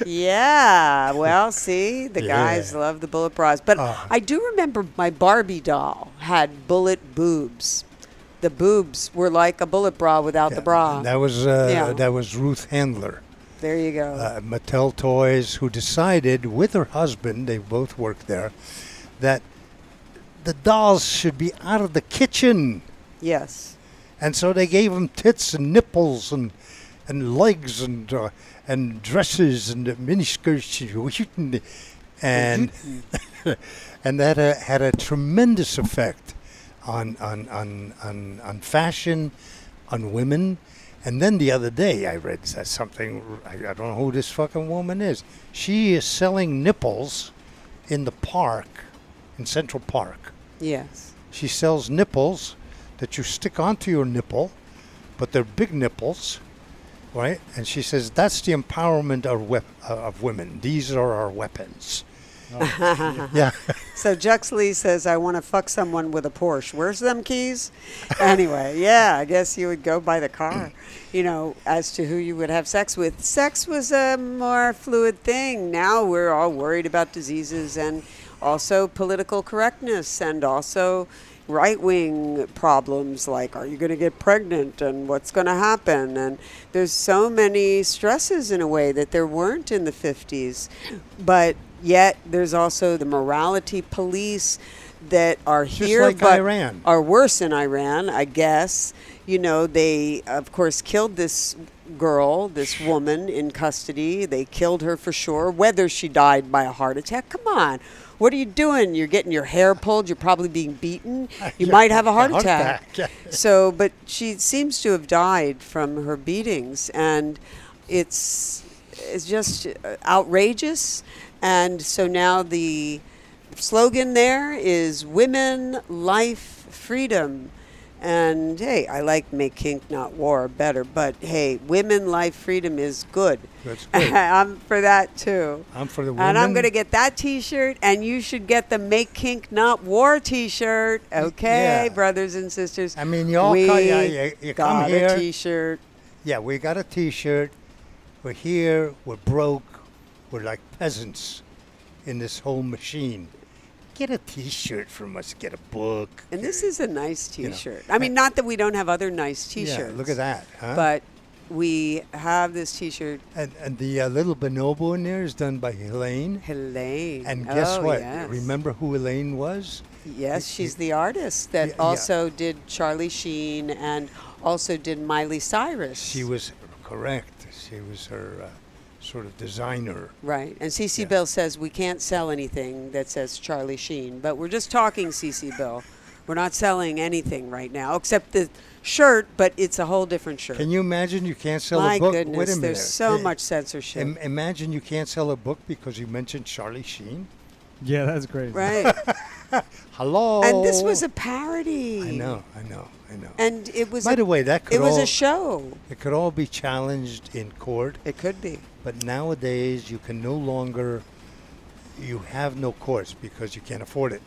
Yeah. Well, see, the yeah. guys love the bullet bras. But uh, I do remember my Barbie doll had bullet boobs. The boobs were like a bullet bra without yeah, the bra. That was uh, yeah. that was Ruth Handler. There you go. Uh, Mattel Toys, who decided with her husband, they both worked there, that the dolls should be out of the kitchen. Yes. And so they gave them tits and nipples and and legs and uh, and dresses and uh, miniskirts and and that uh, had a tremendous effect on on, on on on fashion, on women. And then the other day I read something, I don't know who this fucking woman is. She is selling nipples in the park, in Central Park. Yes. She sells nipples that you stick onto your nipple, but they're big nipples. Right, and she says that's the empowerment of, wep- uh, of women. These are our weapons. Oh. Yeah. So Jux Lee says, "I want to fuck someone with a Porsche. Where's them keys?" Anyway, yeah, I guess you would go by the car. You know, as to who you would have sex with. Sex was a more fluid thing. Now we're all worried about diseases and also political correctness and also right-wing problems like, are you going to get pregnant and what's going to happen? And there's so many stresses in a way that there weren't in the fifties. But yet there's also the morality police that are just here, like but Iran. Are worse in Iran, I guess. You know, they, of course, killed this girl, this woman in custody. They killed her for sure, whether she died by a heart attack. Come on. What are you doing? You're getting your hair pulled. You're probably being beaten. You might have a heart attack. So, but she seems to have died from her beatings. And it's it's just outrageous. And so now the slogan there is women, life, freedom. And, hey, I like Make Kink Not War better. But, hey, women, life, freedom is good. That's good. I'm for that, too. I'm for the women. And I'm going to get that T-shirt, and you should get the Make Kink Not War T-shirt. Okay, yeah. Brothers and sisters. I mean, y'all we come, you, you, you got come here. a T-shirt. Yeah, we got a T-shirt. We're here. We're broke. We're like peasants in this whole machine. Get a T-shirt from us. Get a book. And this is a nice T-shirt. You know. I mean, not that we don't have other nice T-shirts. Yeah, look at that. Huh? But we have this T-shirt. And, and the uh, little bonobo in there is done by Helene. Helene. And guess oh, what? Yes. Remember who Helene was? Yes, it, she's it, the artist that yeah, also yeah. did Charlie Sheen and also did Miley Cyrus. She was correct. She was her... Uh, sort of designer. Right. And C C yeah. Bill says we can't sell anything that says Charlie Sheen, but we're just talking C C Bill. We're not selling anything right now except the shirt, but it's a whole different shirt. Can you imagine you can't sell My a book? My goodness, Wait a there's minute. so it, much censorship. Im- imagine you can't sell a book because you mentioned Charlie Sheen? Yeah, that's crazy. Right. Hello. And this was a parody. I know, I know, I know. And it was By a, the way, that could It all, was a show. It could all be challenged in court. It could be. But nowadays, you can no longer, you have no course because you can't afford it.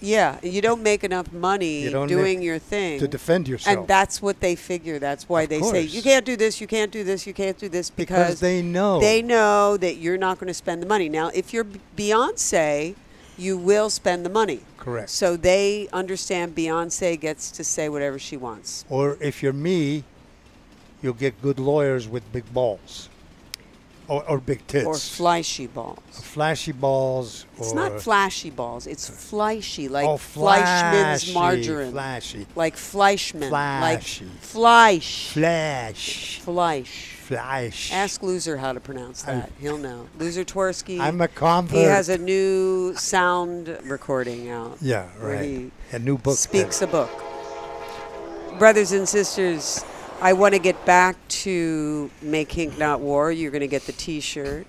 Yeah, you don't make enough money doing your thing. To defend yourself. And that's what they figure. That's why of they course. say, you can't do this, you can't do this, you can't do this. Because, because they know. They know that you're not going to spend the money. Now, if you're Beyonce, you will spend the money. Correct. So they understand Beyonce gets to say whatever she wants. Or if you're me, you'll get good lawyers with big balls. Or, or big tits. Or flashy balls. Or flashy balls. It's not flashy balls. It's fleishy, like oh, flashy, Fleischmann's margarine. Flashy. Like Fleishman. Flashy. Like Fleisch. Flash. Fleisch. Fleisch. Ask Loser how to pronounce that. I'm He'll know. Loser Twersky. I'm a convert. He has a new sound recording out. Yeah, right. Where he a new book. Speaks there. a book. brothers and sisters, I want to get back to Make Kink Not War. You're going to get the T-shirt.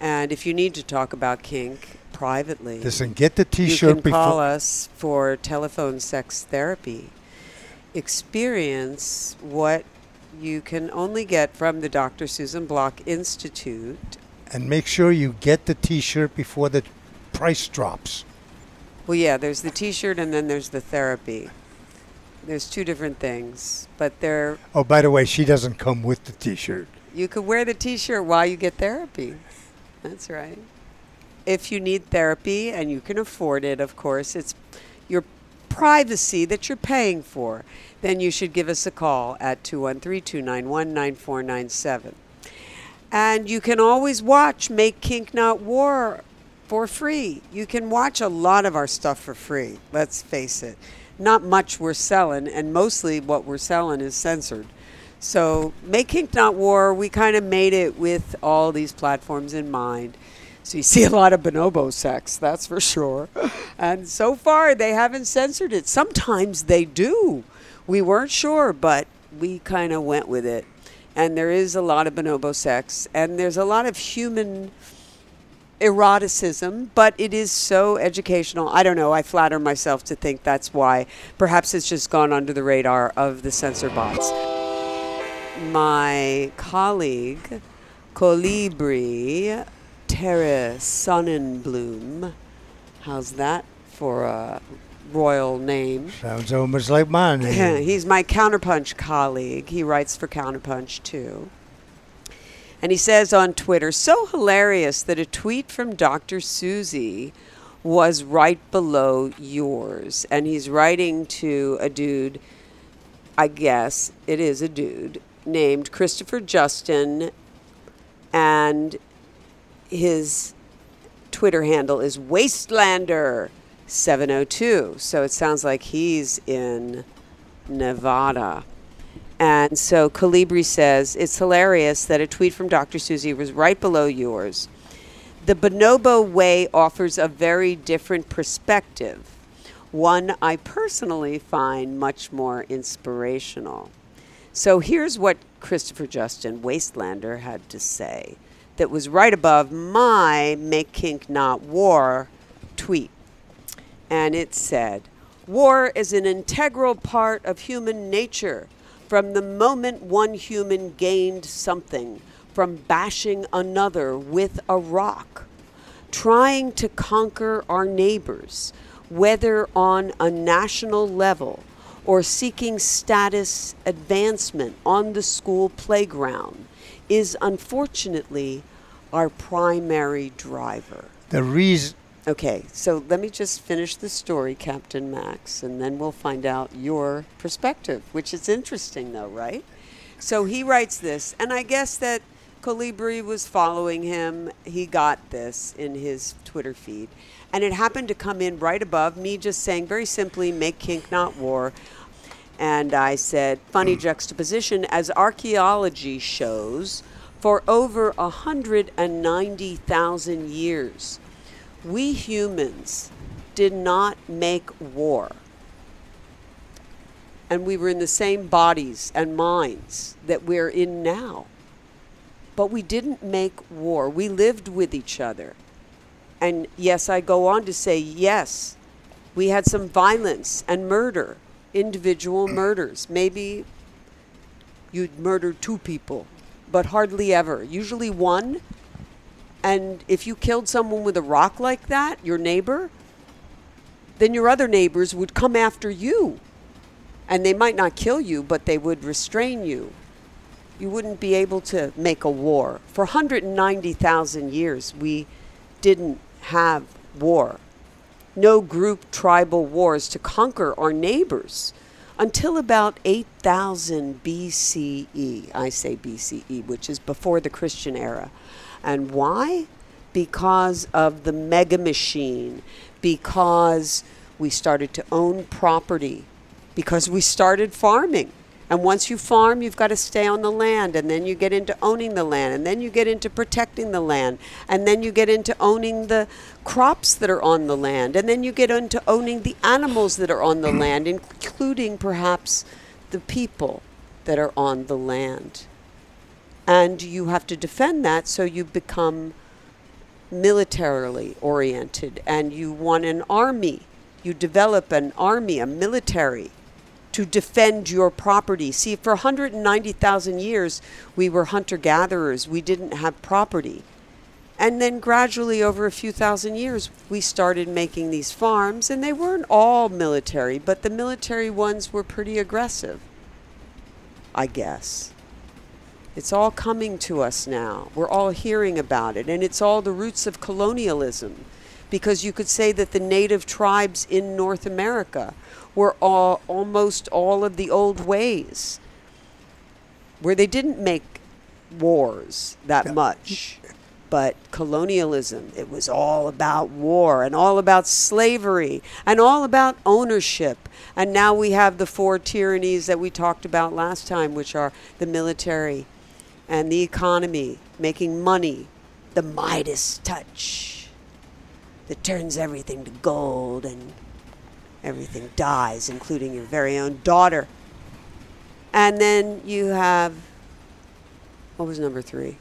And if you need to talk about kink privately, listen, get the T-shirt. You can call us for telephone sex therapy. Experience what you can only get from the Doctor Susan Block Institute. And make sure you get the T-shirt before the price drops. Well, yeah, there's the T-shirt and then there's the therapy. There's two different things, but they're... Oh, by the way, she doesn't come with the T-shirt. You could wear the T-shirt while you get therapy. That's right. If you need therapy, and you can afford it, of course, it's your privacy that you're paying for, then you should give us a call at two one three, two nine one, nine four nine seven. And you can always watch Make Kink Not War for free. You can watch a lot of our stuff for free, let's face it. Not much we're selling, and mostly what we're selling is censored. So Make Kink Not War, we kind of made it with all these platforms in mind. So you see a lot of bonobo sex, that's for sure. And so far, they haven't censored it. Sometimes they do. We weren't sure, but we kind of went with it. And there is a lot of bonobo sex, and there's a lot of human eroticism, but it is so educational. I don't know. I flatter myself to think that's why. Perhaps it's just gone under the radar of the censor bots. My colleague, Kollibri Terre Sonnenbaum. How's that for a royal name? Sounds almost like mine. He's my Counterpunch colleague. He writes for Counterpunch, too. And he says on Twitter, so hilarious that a tweet from Doctor Susie was right below yours. And he's writing to a dude, I guess it is a dude, named Christopher Justin. And his Twitter handle is Wastelander seven oh two. So it sounds like he's in Nevada. And so Kollibri says, it's hilarious that a tweet from Doctor Susie was right below yours. The Bonobo Way offers a very different perspective, one I personally find much more inspirational. So here's what Christopher Justin Wastelander had to say that was right above my Make Kink Not War tweet. And it said, war is an integral part of human nature. From the moment one human gained something from bashing another with a rock, trying to conquer our neighbors, whether on a national level or seeking status advancement on the school playground, is unfortunately our primary driver. The reason... Okay, so let me just finish the story, Captain Max, and then we'll find out your perspective, which is interesting, though, right? So he writes this, and I guess that Kollibri was following him. He got this in his Twitter feed, and it happened to come in right above me just saying very simply, Make Kink Not War. And I said, funny juxtaposition, as archaeology shows, for over one hundred ninety thousand years, we humans did not make war. And we were in the same bodies and minds that we're in now. But we didn't make war. We lived with each other. And yes, I go on to say, yes, we had some violence and murder, individual murders. Maybe you'd murder two people, but hardly ever. Usually one. And if you killed someone with a rock like that, your neighbor, then your other neighbors would come after you. And they might not kill you, but they would restrain you. You wouldn't be able to make a war. For one hundred ninety thousand years, we didn't have war. No group tribal wars to conquer our neighbors until about eight thousand B C E. I say B C E, which is before the Christian era. And why? Because of the mega machine, because we started to own property, because we started farming. And once you farm, you've got to stay on the land, and then you get into owning the land, and then you get into protecting the land, and then you get into owning the crops that are on the land, and then you get into owning the animals that are on the land, including perhaps the people that are on the land. And you have to defend that, so you become militarily oriented, and you want an army. You develop an army, a military, to defend your property. See, for one hundred ninety thousand years, we were hunter-gatherers. We didn't have property. And then gradually, over a few thousand years, we started making these farms, and they weren't all military, but the military ones were pretty aggressive, I guess. It's all coming to us now. We're all hearing about it, and it's all the roots of colonialism, because you could say that the native tribes in North America were all, almost all of the old ways, where they didn't make wars that yeah. much, but colonialism, it was all about war and all about slavery and all about ownership. And now we have the four tyrannies that we talked about last time, which are the military and the economy, making money, the Midas touch that turns everything to gold and everything dies, including your very own daughter. And then you have, what was number three?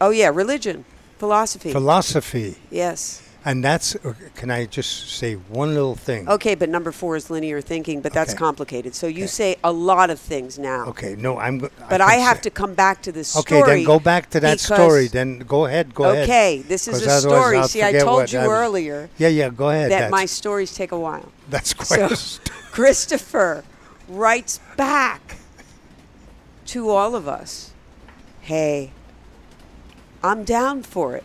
Oh, yeah, religion, philosophy. Philosophy. Yes. And that's, can I just say one little thing? Okay, but number four is linear thinking, but that's okay. complicated. So you okay. say a lot of things now. Okay, no, I'm... I but I have say. to come back to this okay, story. Okay, then go back to that story. Then go ahead, go okay, ahead. Okay, this is a story. I'll See, I told you I was, earlier... Yeah, yeah, go ahead. That my stories take a while. That's quite so a story. Christopher writes back to all of us, hey, I'm down for it.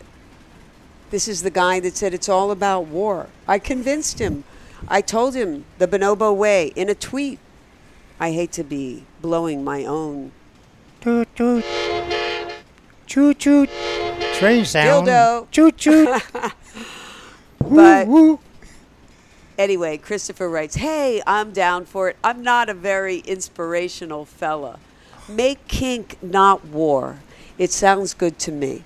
This is the guy that said it's all about war. I convinced him. I told him the Bonobo way in a tweet. I hate to be blowing my own. Toot toot. Toot toot. Train sound. Dildo. Toot toot. But woo, woo. Anyway, Christopher writes, hey, I'm down for it. I'm not a very inspirational fella. Make kink, not war. It sounds good to me.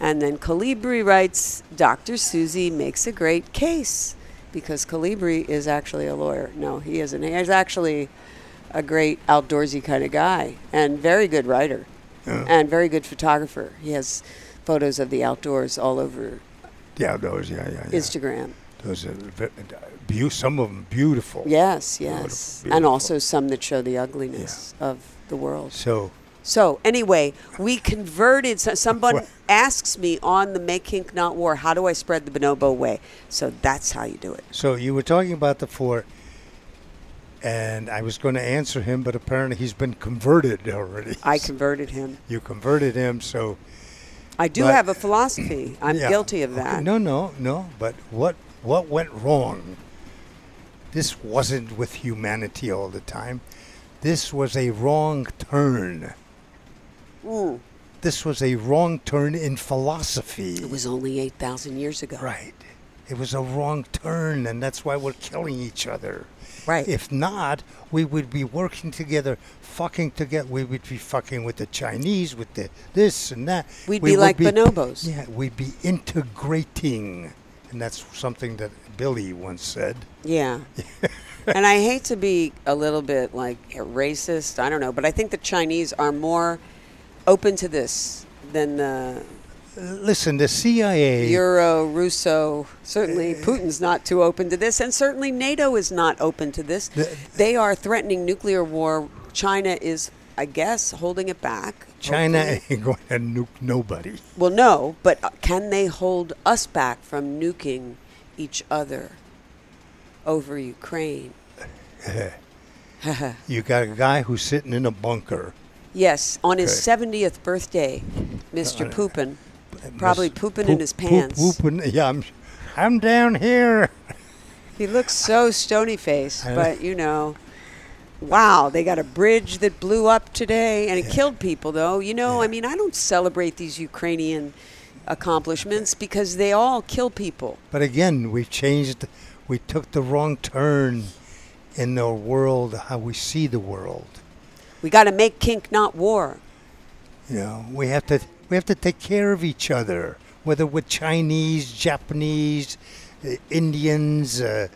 And then Kollibri writes, Doctor Susie makes a great case, because Kollibri is actually a lawyer. No, he isn't. He's actually a great outdoorsy kind of guy, and very good writer, yeah. and very good photographer. He has photos of the outdoors all over. The outdoors, yeah, yeah, yeah. Instagram. Those are be- some of them beautiful. Yes, yes, beautiful. And also some that show the ugliness yeah. of the world. So. So anyway, we converted. So someone well, asks me on the Make Kink Not War, how do I spread the Bonobo way? So that's how you do it. So you were talking about the four, and I was going to answer him, but apparently he's been converted already. I converted him. You converted him, so. I do have a philosophy. I'm yeah, guilty of that. No, no, no. But what what went wrong? This wasn't with humanity all the time. This was a wrong turn. Mm. This was a wrong turn in philosophy. It was only eight thousand years ago. Right. It was a wrong turn, and that's why we're killing each other. Right. If not, we would be working together, fucking together. We would be fucking with the Chinese, with the this and that. We'd we be like be, bonobos. Yeah, we'd be integrating. And that's something that Billy once said. Yeah. And I hate to be a little bit like racist, I don't know, but I think the Chinese are more... open to this than the... Listen, the C I A... Euro, Russo, certainly uh, Putin's not too open to this, and certainly NATO is not open to this. The, they are threatening nuclear war. China is, I guess, holding it back. China hopefully. Ain't going to nuke nobody. Well, no, but can they hold us back from nuking each other over Ukraine? You got a guy who's sitting in a bunker. Yes, on his seventieth birthday, Mister Poopin, probably pooping in his pants. Poopin', yeah, I'm, I'm down here. He looks so stony-faced, but you know, wow, they got a bridge that blew up today, and it yeah. killed people, though. You know, yeah. I mean, I don't celebrate these Ukrainian accomplishments because they all kill people. But again, we've changed, we took the wrong turn in the world, how we see the world. We got to make kink, not war. You know, we have to we have to take care of each other, whether we're Chinese, Japanese, uh, Indians, uh,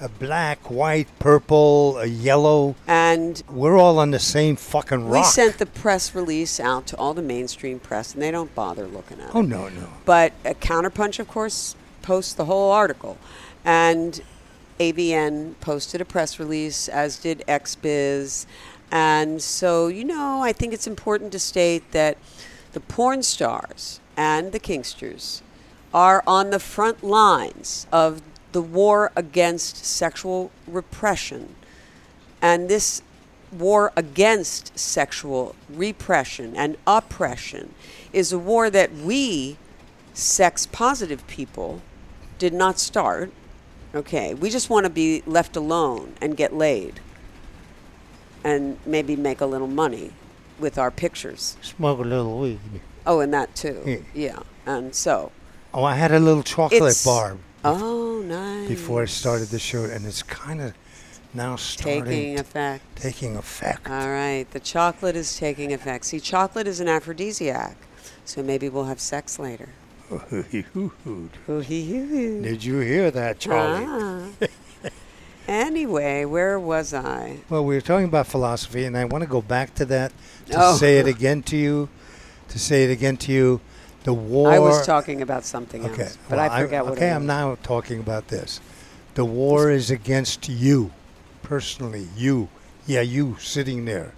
uh, black, white, purple, uh, yellow. And we're all on the same fucking rock. We sent the press release out to all the mainstream press, and they don't bother looking at it. Oh, no, no. But uh, Counterpunch, of course, posts the whole article. And A B N posted a press release, as did XBiz. And so, you know, I think it's important to state that the porn stars and the kinksters are on the front lines of the war against sexual repression. And this war against sexual repression and oppression is a war that we sex-positive people did not start. Okay, we just want to be left alone and get laid. And maybe make a little money with our pictures. Smoke a little weed. Oh, and that too. Yeah. yeah. And so. Oh, I had a little chocolate it's, bar. Oh, nice. Before I started the show, and it's kind of now starting. Taking effect. Taking effect. All right. The chocolate is taking effect. See, chocolate is an aphrodisiac, so maybe we'll have sex later. Did you hear that, Charlie? Ah. Anyway, where was I? Well, we were talking about philosophy, and I want to go back to that to oh. say it again to you, to say it again to you. The war. I was talking about something okay. else, but well, I forgot I, what. Okay, I I'm now talking about this. The war is against you, personally. You, yeah, you sitting there,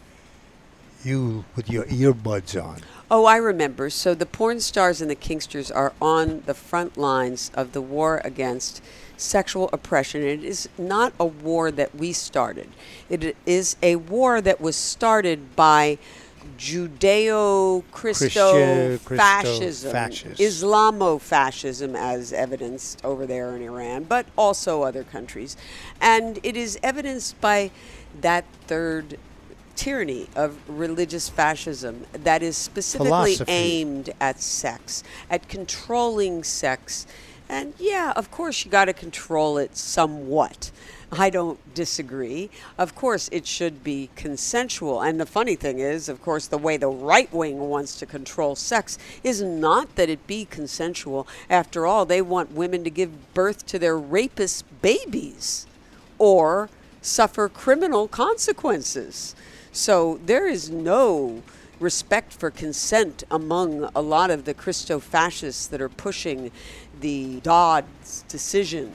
you with your earbuds on. Oh, I remember. So the porn stars and the kinksters are on the front lines of the war against sexual oppression. It is not a war that we started. It is a war that was started by Judeo-Christo-fascism, Islamo-fascism, as evidenced over there in Iran, but also other countries. And it is evidenced by that third tyranny of religious fascism that is specifically Philosophy. aimed at sex, at controlling sex. And yeah, of course, you got to control it somewhat. I don't disagree. Of course, it should be consensual. And the funny thing is, of course, the way the right wing wants to control sex is not that it be consensual. After all, they want women to give birth to their rapist babies or suffer criminal consequences. So there is no respect for consent among a lot of the Christo-fascists that are pushing the Dodd's decision,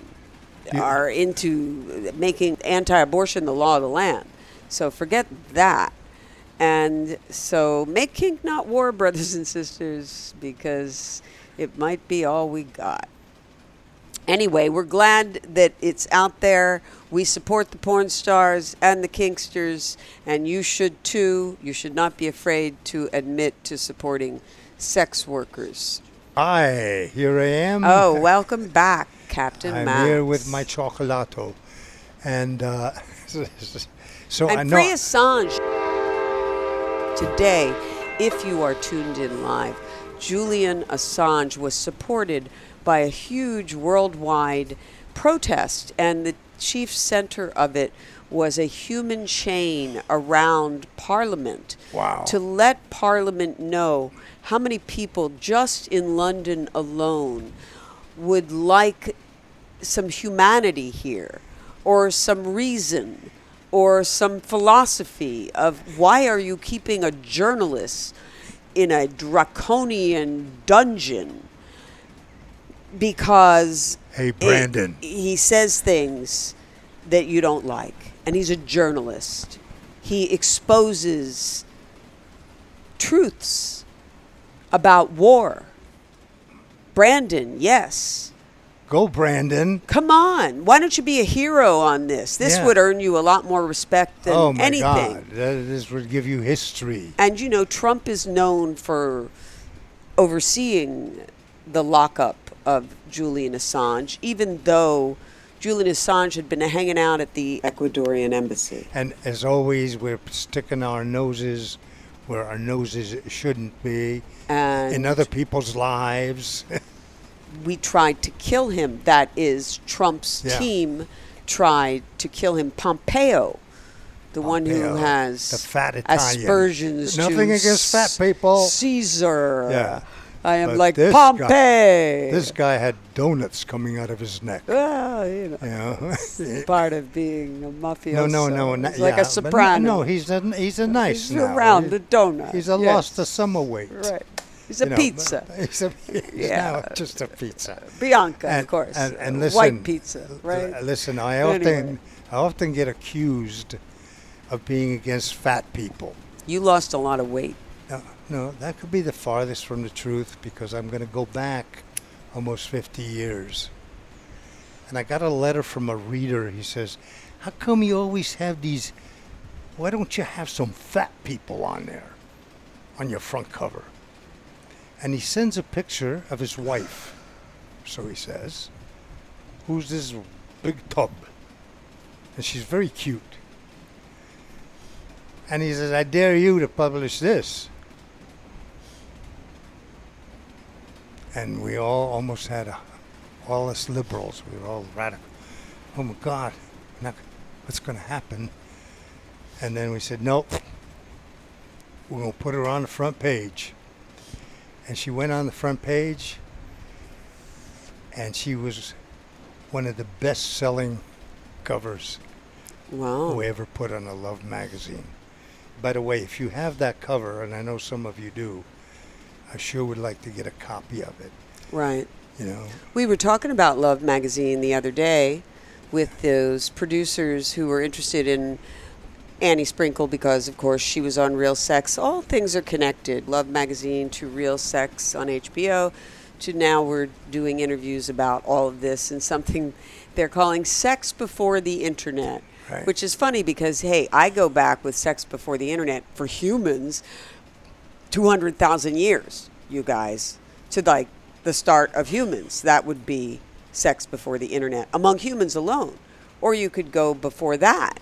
are into making anti-abortion the law of the land. So forget that. And so make kink not war, brothers and sisters, because it might be all we got. Anyway, we're glad that it's out there. We support the porn stars and the kinksters, and you should too. You should not be afraid to admit to supporting sex workers. Hi, here I am. Oh, welcome back, Captain I'm Max. I'm here with my chocolato. And uh, so I'm I know. Free Assange. Today, if you are tuned in live, Julian Assange was supported by a huge worldwide protest, and the chief center of it was a human chain around Parliament. Wow. To let Parliament know how many people just in London alone would like some humanity here, or some reason, or some philosophy of why are you keeping a journalist in a draconian dungeon because hey, Brandon. It, he says things that you don't like. And he's a journalist. He exposes truths about war. Brandon, yes. Go, Brandon. Come on. Why don't you be a hero on this? This yeah. would earn you a lot more respect than oh my anything. God. This would give you history. And, you know, Trump is known for overseeing the lockup of Julian Assange, even though Julian Assange had been hanging out at the Ecuadorian embassy. And as always, we're sticking our noses where our noses shouldn't be, and in other people's lives. We tried to kill him. That is, Trump's yeah. team tried to kill him. Pompeo, the Pompeo, one who has the fat Italian. Aspersions. Nothing against fat people. Caesar. Yeah. I am but like this Pompeii. Guy, this guy had donuts coming out of his neck. Well, you know, you know? It's part of being a mafioso. No, no, no, no it's yeah, like a soprano. No, he's a he's a nice. He's now. around the donut. He's a yes. lost the summer weight. Right. He's a you know, pizza. He's, a, he's yeah. now just a pizza. Bianca, and, of course. And, and listen, white pizza, right? Listen, I often anyway. I often get accused of being against fat people. You lost a lot of weight. No, no, that could be the farthest from the truth because I'm going to go back almost fifty years. And I got a letter from a reader. He says, how come you always have these, why don't you have some fat people on there, on your front cover? And he sends a picture of his wife, so he says, who's this big tub. And she's very cute. And he says, I dare you to publish this. And we all almost had a, all us liberals, we were all radical. Oh my God, not, what's going to happen? And then we said, nope, we're going to put her on the front page. And she went on the front page, and she was one of the best-selling covers wow. who ever put on a Love magazine. By the way, if you have that cover, and I know some of you do, I sure would like to get a copy of it. Right. You know. We were talking about Love magazine the other day with those producers who were interested in Annie Sprinkle because, of course, she was on Real Sex. All things are connected. Love Magazine to Real Sex on H B O to now we're doing interviews about all of this and something they're calling Sex Before the Internet, right. Which is funny because, hey, I go back with Sex Before the Internet for humans two hundred thousand years, you guys, to like the start of humans. That would be Sex Before the Internet among humans alone. Or you could go before that.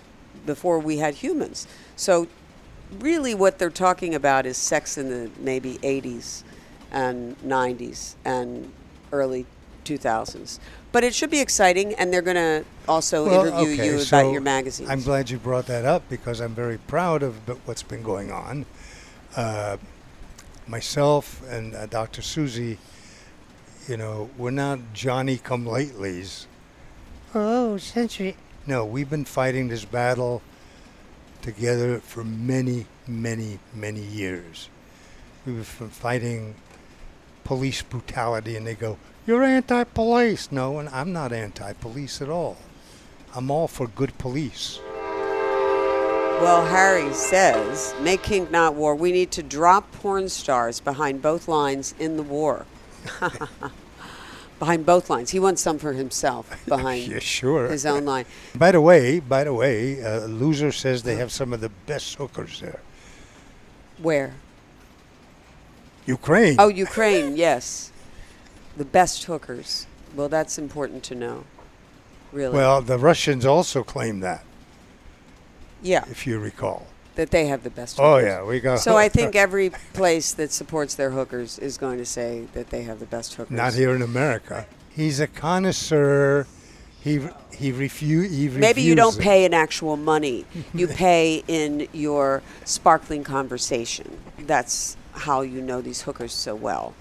Before we had humans. So really what they're talking about is sex in the maybe eighties and nineties and early two thousands. But it should be exciting, and they're going to also well, interview okay, you about so your magazines. I'm glad you brought that up because I'm very proud of what's been going on. Uh, myself and uh, Doctor Susie, you know, we're not Johnny-come-latelys. Oh, century... No, we've been fighting this battle together for many, many, many years. We've been fighting police brutality, and they go, you're anti-police. No, and I'm not anti-police at all. I'm all for good police. Well, Harry says, make kink not war. We need to drop porn stars behind both lines in the war. Behind both lines. He wants some for himself behind yeah, sure. his own line. By the way, by the way, uh, Loser says they have some of the best hookers there. Where? Ukraine. Oh, Ukraine, yes. The best hookers. Well, that's important to know, really. Well, the Russians also claim that. Yeah. If you recall. That they have the best hookers. Oh, yeah. We got so I think every place that supports their hookers is going to say that they have the best hookers. Not here in America. He's a connoisseur. He he, refu- he refuses. Maybe you don't pay in actual money. You pay in your sparkling conversation. That's how you know these hookers so well.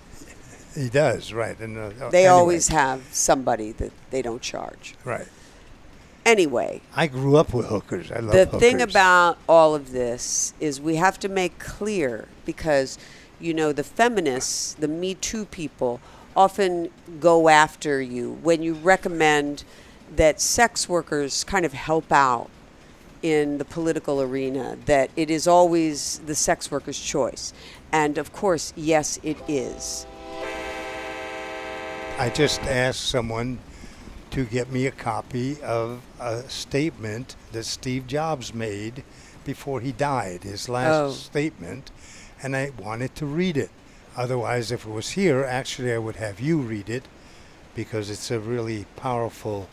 He does, right. And uh, They anyway. always have somebody that they don't charge. Right. Anyway, I grew up with hookers. I love hookers. The thing about all of this is we have to make clear because, you know, the feminists, the Me Too people, often go after you when you recommend that sex workers kind of help out in the political arena, that it is always the sex worker's choice. And, of course, yes, it is. I just asked someone to get me a copy of a statement that Steve Jobs made before he died, his last oh. statement, and I wanted to read it. Otherwise, if it was here, actually I would have you read it because it's a really powerful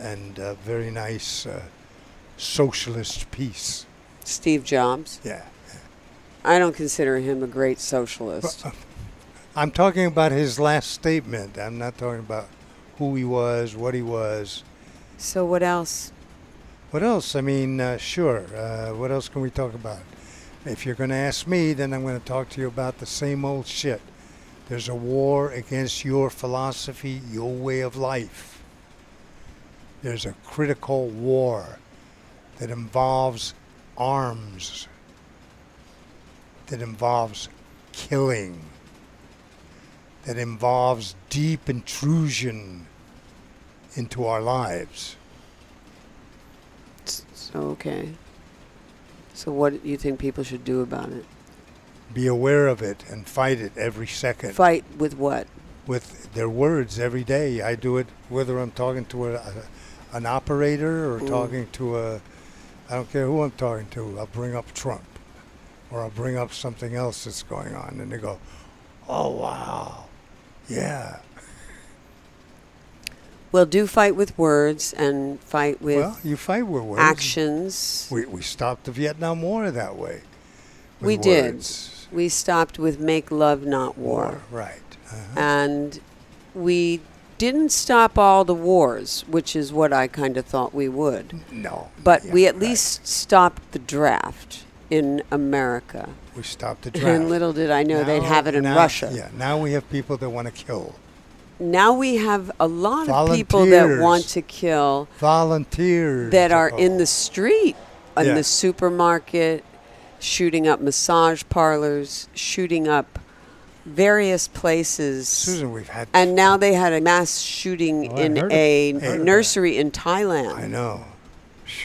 and uh, very nice uh, socialist piece. Steve Jobs? Yeah. I don't consider him a great socialist. But, uh, I'm talking about his last statement. I'm not talking about who he was, what he was. So what else? What else? I mean, uh, sure. Uh, what else can we talk about? If you're going to ask me, then I'm going to talk to you about the same old shit. There's a war against your philosophy, your way of life. There's a critical war that involves arms, that involves killing, that involves deep intrusion into our lives. So, okay. So what do you think people should do about it? Be aware of it and fight it every second. Fight with what? With their words every day. I do it whether I'm talking to a, a, an operator or mm. talking to a... I don't care who I'm talking to. I'll bring up Trump or I'll bring up something else that's going on. And they go, oh, wow, yeah. Well, do fight with words and fight with well, you fight with words. Actions. We we stopped the Vietnam War that way. We words. did. We stopped with Make Love Not War. War right. Uh-huh. And we didn't stop all the wars, which is what I kind of thought we would. No. But yeah, we at right. least stopped the draft in America. We stopped the draft. And little did I know now, they'd have it in now, Russia. Yeah. Now we have people that want to kill. Now we have a lot Volunteers. of people that want to kill. Volunteers. That are oh. in the street, in yeah. the supermarket, shooting up massage parlors, shooting up various places. Susan, we've had... And now they had a mass shooting oh, in a nursery in Thailand. I know.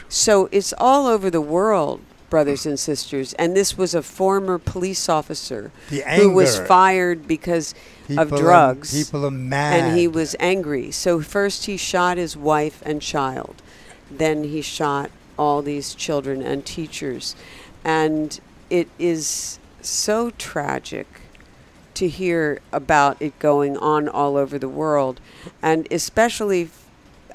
So it's all over the world, brothers and sisters. And this was a former police officer who was fired because people of drugs. Are, people are mad. And he was angry. So first he shot his wife and child. Then he shot all these children and teachers. And it is so tragic to hear about it going on all over the world. And especially,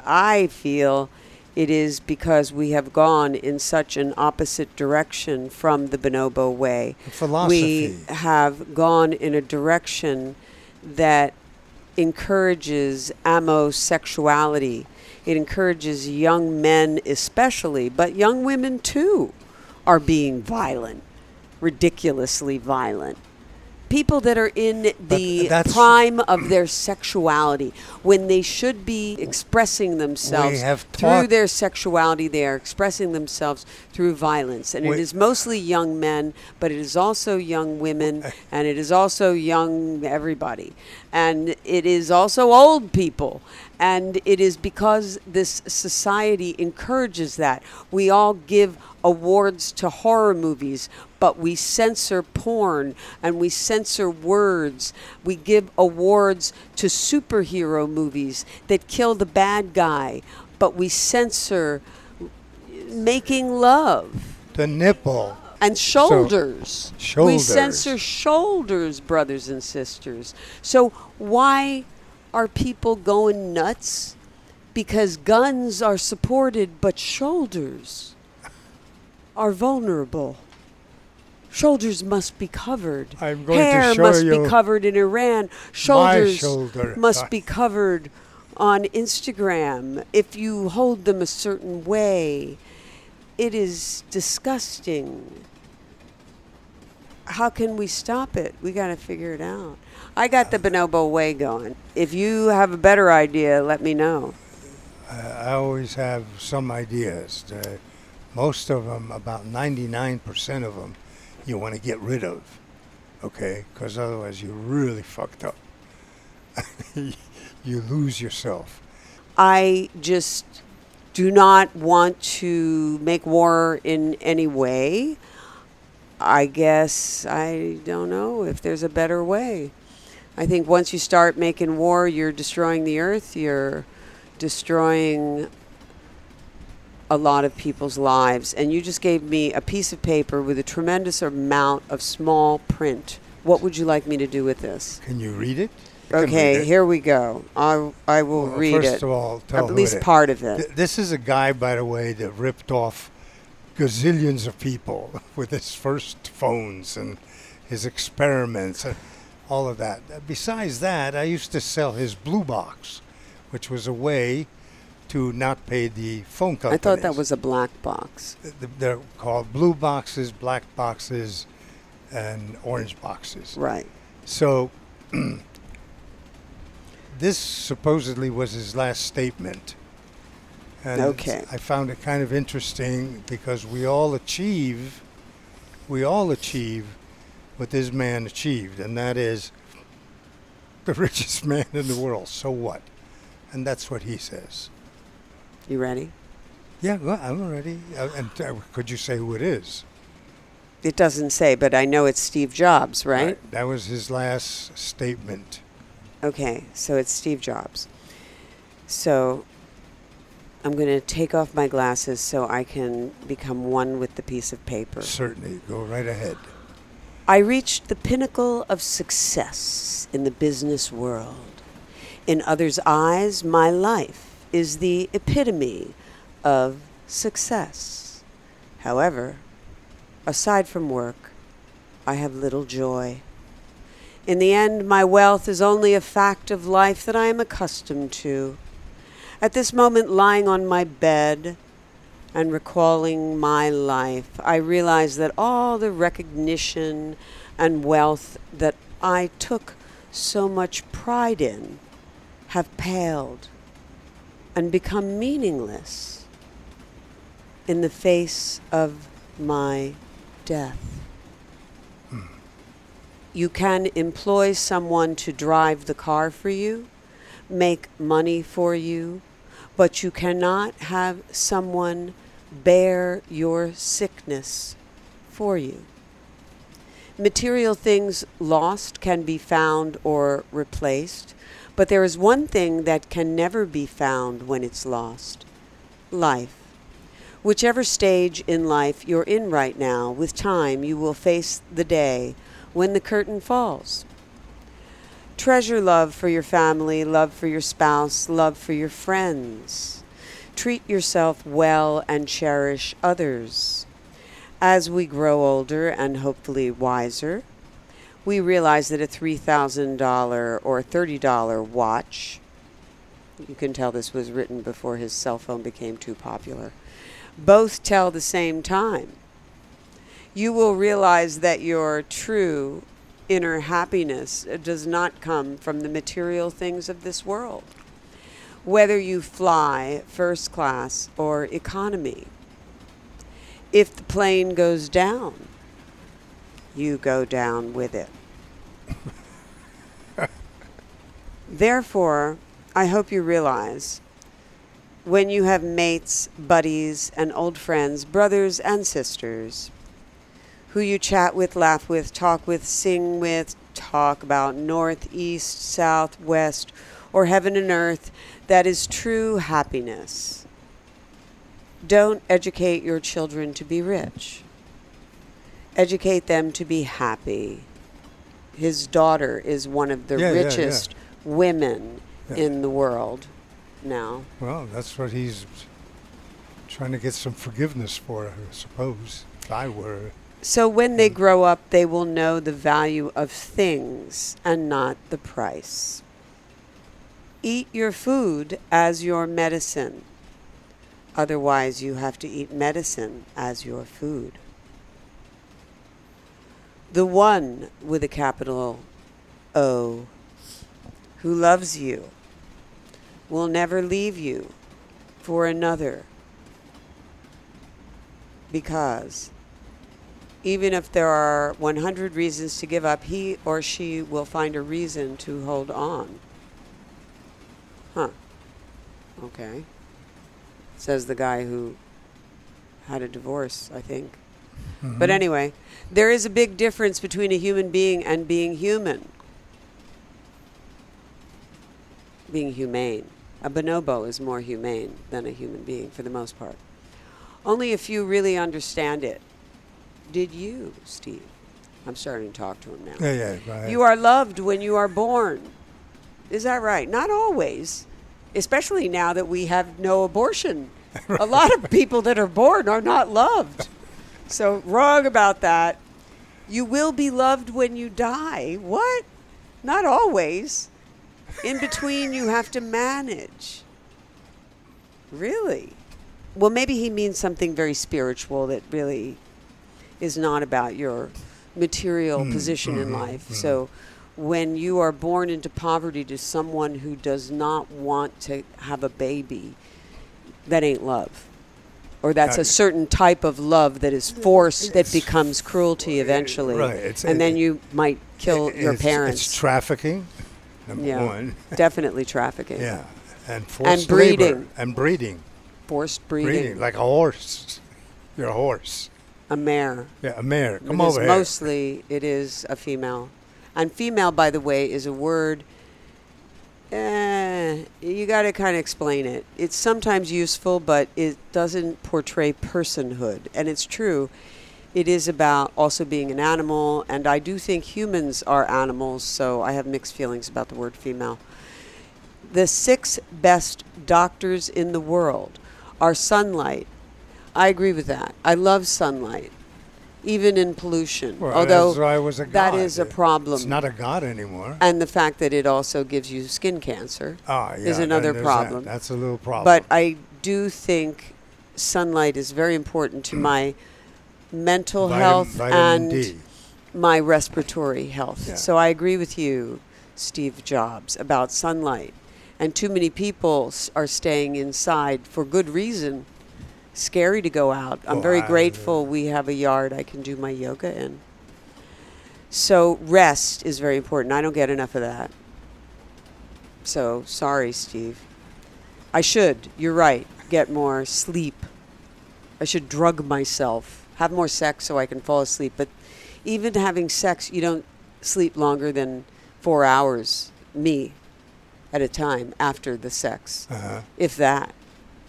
I feel it is because we have gone in such an opposite direction from the Bonobo way. The philosophy. We have gone in a direction that encourages amosexuality. It encourages young men especially, but young women too, are being violent, ridiculously violent. People that are in the prime of their sexuality, when they should be expressing themselves through their sexuality, they are expressing themselves through violence. And it is mostly young men, but it is also young women, and it is also young everybody. And it is also old people. And it is because this society encourages that. We all give awards to horror movies, but we censor porn and we censor words. We give awards to superhero movies that kill the bad guy, but we censor making love. The nipple. And shoulders. So, shoulders. We censor shoulders, brothers and sisters. So why... Are people going nuts because guns are supported, but shoulders are vulnerable? Shoulders must be covered. I'm going Hair to show must you be covered in Iran. Shoulders my shoulder. must uh. be covered on Instagram if you hold them a certain way. It is disgusting. How can we stop it? We got to figure it out. I got the Bonobo way going. If you have a better idea, let me know. I always have some ideas. Uh, most of them, about ninety-nine percent of them, you want to get rid of, okay? Because otherwise you're really fucked up. You lose yourself. I just do not want to make war in any way. I guess I don't know if there's a better way. I think once you start making war, you're destroying the earth, you're destroying a lot of people's lives. And you just gave me a piece of paper with a tremendous amount of small print. What would you like me to do with this? Can you read it? You okay, read it. Here we go. I, I will well, read first it. First of all, tell At who least it part is. of it. Th- this is a guy, by the way, that ripped off gazillions of people with his first phones and his experiments. And all of that. Besides that, I used to sell his blue box, which was a way to not pay the phone companies. I thought that was a black box. They're called blue boxes, black boxes, and orange boxes. Right. So This supposedly was his last statement. And okay. I found it kind of interesting because we all achieve, we all achieve what this man achieved, and that is the richest man in the world. So what? And that's what he says. You ready? Yeah, well, I'm ready. And could you say who it is? It doesn't say, but I know it's Steve Jobs, right? Right. That was his last statement. Okay, so it's Steve Jobs. So I'm going to take off my glasses so I can become one with the piece of paper. Certainly. Go right ahead. I reached the pinnacle of success in the business world. In others' eyes, my life is the epitome of success. However, aside from work, I have little joy. In the end, my wealth is only a fact of life that I am accustomed to. At this moment, lying on my bed and recalling my life, I realize that all the recognition and wealth that I took so much pride in have paled and become meaningless in the face of my death. You can employ someone to drive the car for you, make money for you, but you cannot have someone bear your sickness for you. Material things lost can be found or replaced, but there is one thing that can never be found when it's lost: life. Whichever stage in life you're in right now, with time you will face the day when the curtain falls. Treasure love for your family, love for your spouse, love for your friends. Treat yourself well and cherish others. As we grow older and hopefully wiser, we realize that a three thousand dollars or thirty dollars watch, you can tell this was written before his cell phone became too popular, both tell the same time. You will realize that your true inner happiness does not come from the material things of this world. Whether you fly first class or economy, if the plane goes down, you go down with it. Therefore, I hope you realize, when you have mates, buddies, and old friends, brothers and sisters, who you chat with, laugh with, talk with, sing with, talk about north, east, south, west, or heaven and earth, that is true happiness. Don't educate your children to be rich. Educate them to be happy. His daughter is one of the yeah, richest yeah, yeah. women yeah. in the world now. Well, that's what he's trying to get some forgiveness for, I suppose, if I were... So when they grow up, they will know the value of things and not the price. Eat your food as your medicine. Otherwise, you have to eat medicine as your food. The one with a capital O who loves you will never leave you for another, because even if there are one hundred reasons to give up, he or she will find a reason to hold on. Huh. Okay. Says the guy who had a divorce, I think. Mm-hmm. But anyway, there is a big difference between a human being and being human. Being humane. A bonobo is more humane than a human being for the most part. Only if you really understand it. Did you, Steve? I'm starting to talk to him now. Yeah, yeah, go ahead. You are loved when you are born. Is that right? Not always, especially now that we have no abortion. Right. A lot of people that are born are not loved. So wrong about that. You will be loved when you die. What? Not always. In between, you have to manage. Really? Well, maybe he means something very spiritual that really... is not about your material mm, position mm, in life. Mm. So when you are born into poverty to someone who does not want to have a baby, that ain't love. Or that's a certain type of love that is forced, that becomes cruelty eventually. Right. It's, and it's, then you might kill it's, your parents. It's trafficking, number yeah, one. Definitely trafficking. Yeah. And forced and breeding. Labor. And breeding. Forced breeding. Breeding, like a horse. You're a horse. A mare. Yeah, a mare. Come because over here. Mostly it is a female. And female, by the way, is a word... Eh, you got to kind of explain it. It's sometimes useful, but it doesn't portray personhood. And it's true. It is about also being an animal. And I do think humans are animals, so I have mixed feelings about the word female. The six best doctors in the world are sunlight. I agree with that. I love sunlight, even in pollution, well, although was a that is a problem. It's not a god anymore. And the fact that it also gives you skin cancer oh, yeah, is another problem. That. That's a little problem. But I do think sunlight is very important to my mental Vitamin, health Vitamin and D. my respiratory health. Yeah. So I agree with you, Steve Jobs, about sunlight. And too many people are staying inside for good reason. Scary to go out. I'm oh, very I, grateful yeah. we have a yard I can do my yoga in. So rest is very important. I don't get enough of that. So sorry, Steve. I should, you're right, get more sleep. I should drug myself, have more sex so I can fall asleep. But even having sex, you don't sleep longer than four hours, me, at a time after the sex, uh-huh. if that.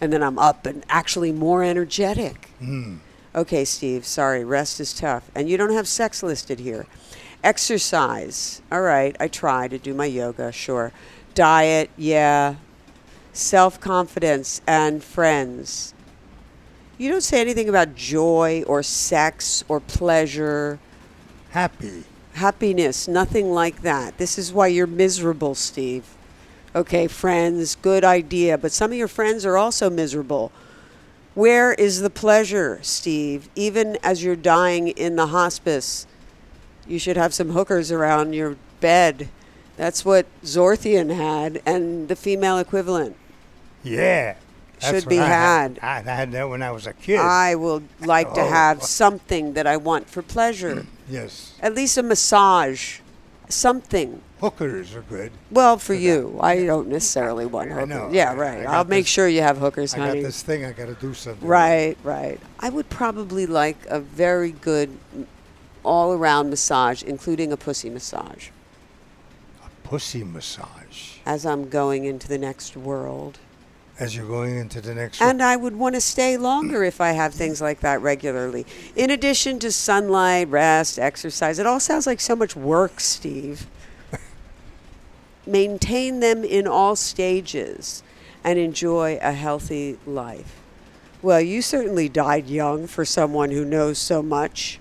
And then I'm up and actually more energetic. Mm. Okay, Steve, sorry, rest is tough. And you don't have sex listed here. Exercise, all right, I try to do my yoga, sure. Diet, yeah. Self-confidence and friends. You don't say anything about joy or sex or pleasure. Happy. Happiness, nothing like that. This is why you're miserable, Steve. Okay, friends, good idea. But some of your friends are also miserable. Where is the pleasure, Steve? Even as you're dying in the hospice, you should have some hookers around your bed. That's what Zorthian had and the female equivalent. Yeah. Should be had. I had that when I was a kid. I would like to have something that I want for pleasure. Yes. At least a massage. Something. Hookers are good. Well, for, for you. That. I don't necessarily want hookers. I know. Yeah, right. I'll this, make sure you have hookers, honey. I got this thing. I got to do something. Right, right. I would probably like a very good all-around massage, including a pussy massage. A pussy massage? As I'm going into the next world. As you're going into the next world? And I would want to stay longer if I have things like that regularly. In addition to sunlight, rest, exercise, it all sounds like so much work, Steve. Maintain them in all stages and enjoy a healthy life. Well, you certainly died young for someone who knows so much.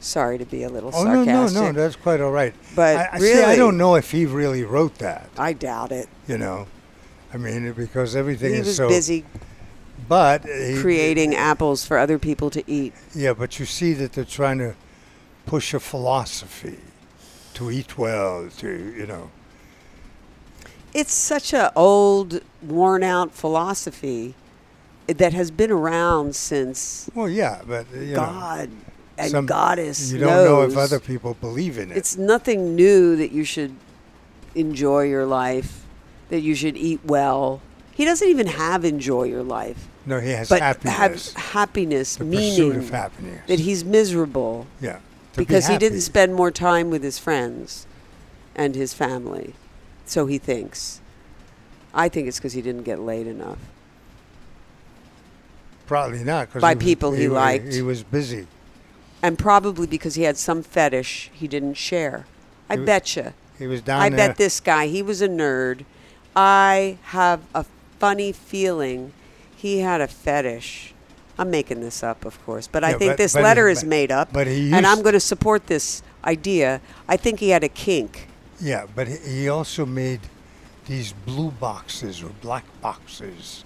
Sorry to be a little oh, sarcastic. Oh, no, no, no, that's quite all right. But I, I, really, see, I don't know if he really wrote that. I doubt it. You know, I mean, because everything he is so... He was busy but he, creating he, apples for other people to eat. Yeah, but you see that they're trying to push a philosophy. To eat well, to, you know. It's such an old, worn-out philosophy that has been around since well, yeah, but, you God know, and some, Goddess You don't knows. Know if other people believe in it. It's nothing new that you should enjoy your life, that you should eat well. He doesn't even have enjoy your life. No, he has but happiness. Have happiness, the meaning pursuit of happiness. That he's miserable. Yeah. Because he didn't spend more time with his friends and his family. So he thinks. I think it's because he didn't get laid enough. Probably not. By people he liked. He was busy. And probably because he had some fetish he didn't share. I betcha. He was down there. I bet this guy. He was a nerd. I have a funny feeling he had a fetish. I'm making this up, of course, but yeah, I think but, this but letter he, is but, made up, but he used and I'm going to support this idea. I think he had a kink. Yeah, but he also made these blue boxes or black boxes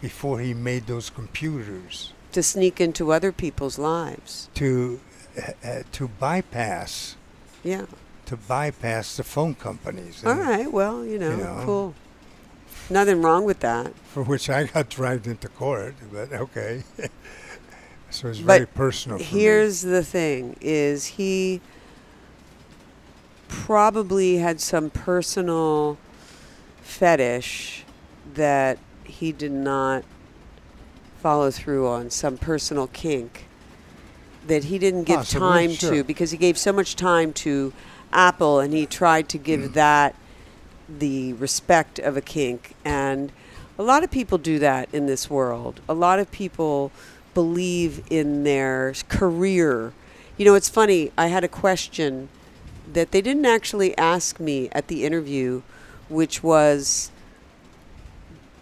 before he made those computers. To sneak into other people's lives. To uh, to bypass yeah. to bypass the phone companies. And, all right, well, you know, you know, cool. Nothing wrong with that. For which I got dragged into court, but okay. So it's very but personal for here's me. The thing, is he probably had some personal fetish that he did not follow through on, some personal kink that he didn't give Possibly, time sure. to, because he gave so much time to Apple and he tried to give mm. that the respect of a kink. And a lot of people do that in this world. A lot of people believe in their career. You know, it's funny, I had a question that they didn't actually ask me at the interview, which was,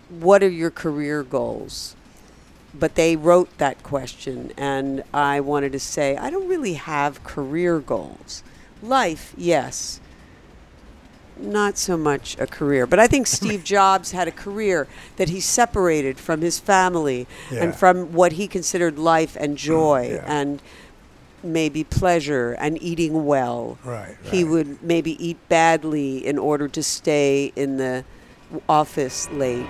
what are your career goals? But they wrote that question, and I wanted to say, I don't really have career goals. Life, yes. Not so much a career. But I think Steve Jobs had a career that he separated from his family yeah. and from what he considered life and joy yeah. and maybe pleasure and eating well. Right, right. He would maybe eat badly in order to stay in the office late.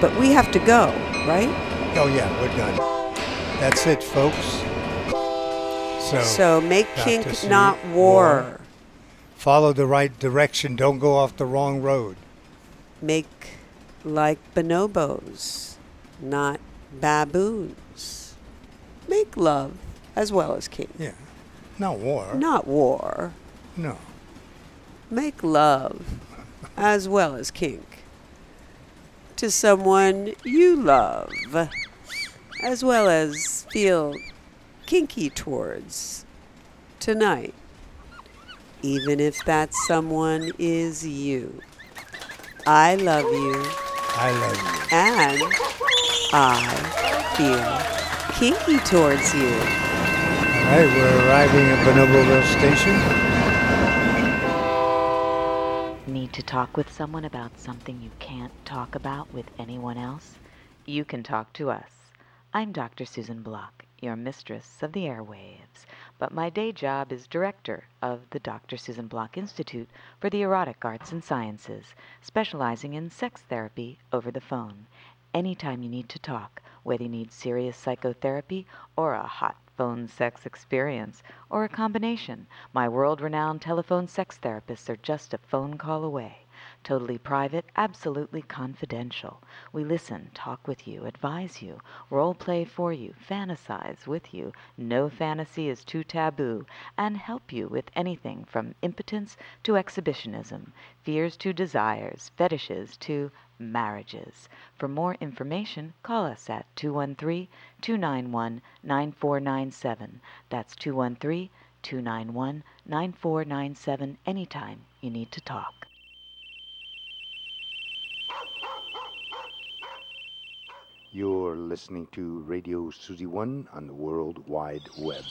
But we have to go, right? Oh, yeah, we're done. That's it, folks. So, so make kink not war. war. Follow the right direction. Don't go off the wrong road. Make like bonobos, not baboons. Make love as well as kink. Yeah. Not war. Not war. No. Make love as well as kink. To someone you love, as well as feel kinky towards tonight, even if that someone is you. I love you. I love you. And I feel kinky towards you. All right, we're arriving at Bonoboville Station. Need to talk with someone about something you can't talk about with anyone else? You can talk to us. I'm Doctor Susan Block, your mistress of the airwaves, but my day job is director of the Doctor Susan Block Institute for the Erotic Arts and Sciences, specializing in sex therapy over the phone. Anytime you need to talk, whether you need serious psychotherapy or a hot phone sex experience or a combination, my world-renowned telephone sex therapists are just a phone call away. Totally private, absolutely confidential. We listen, talk with you, advise you, role play for you, fantasize with you. No fantasy is too taboo, and help you with anything from impotence to exhibitionism, fears to desires, fetishes to marriages. For more information, call us at two one three, two nine one, nine four nine seven. That's two one three, two nine one, nine four nine seven anytime you need to talk. You're listening to Radio Suzy One on the World Wide Web.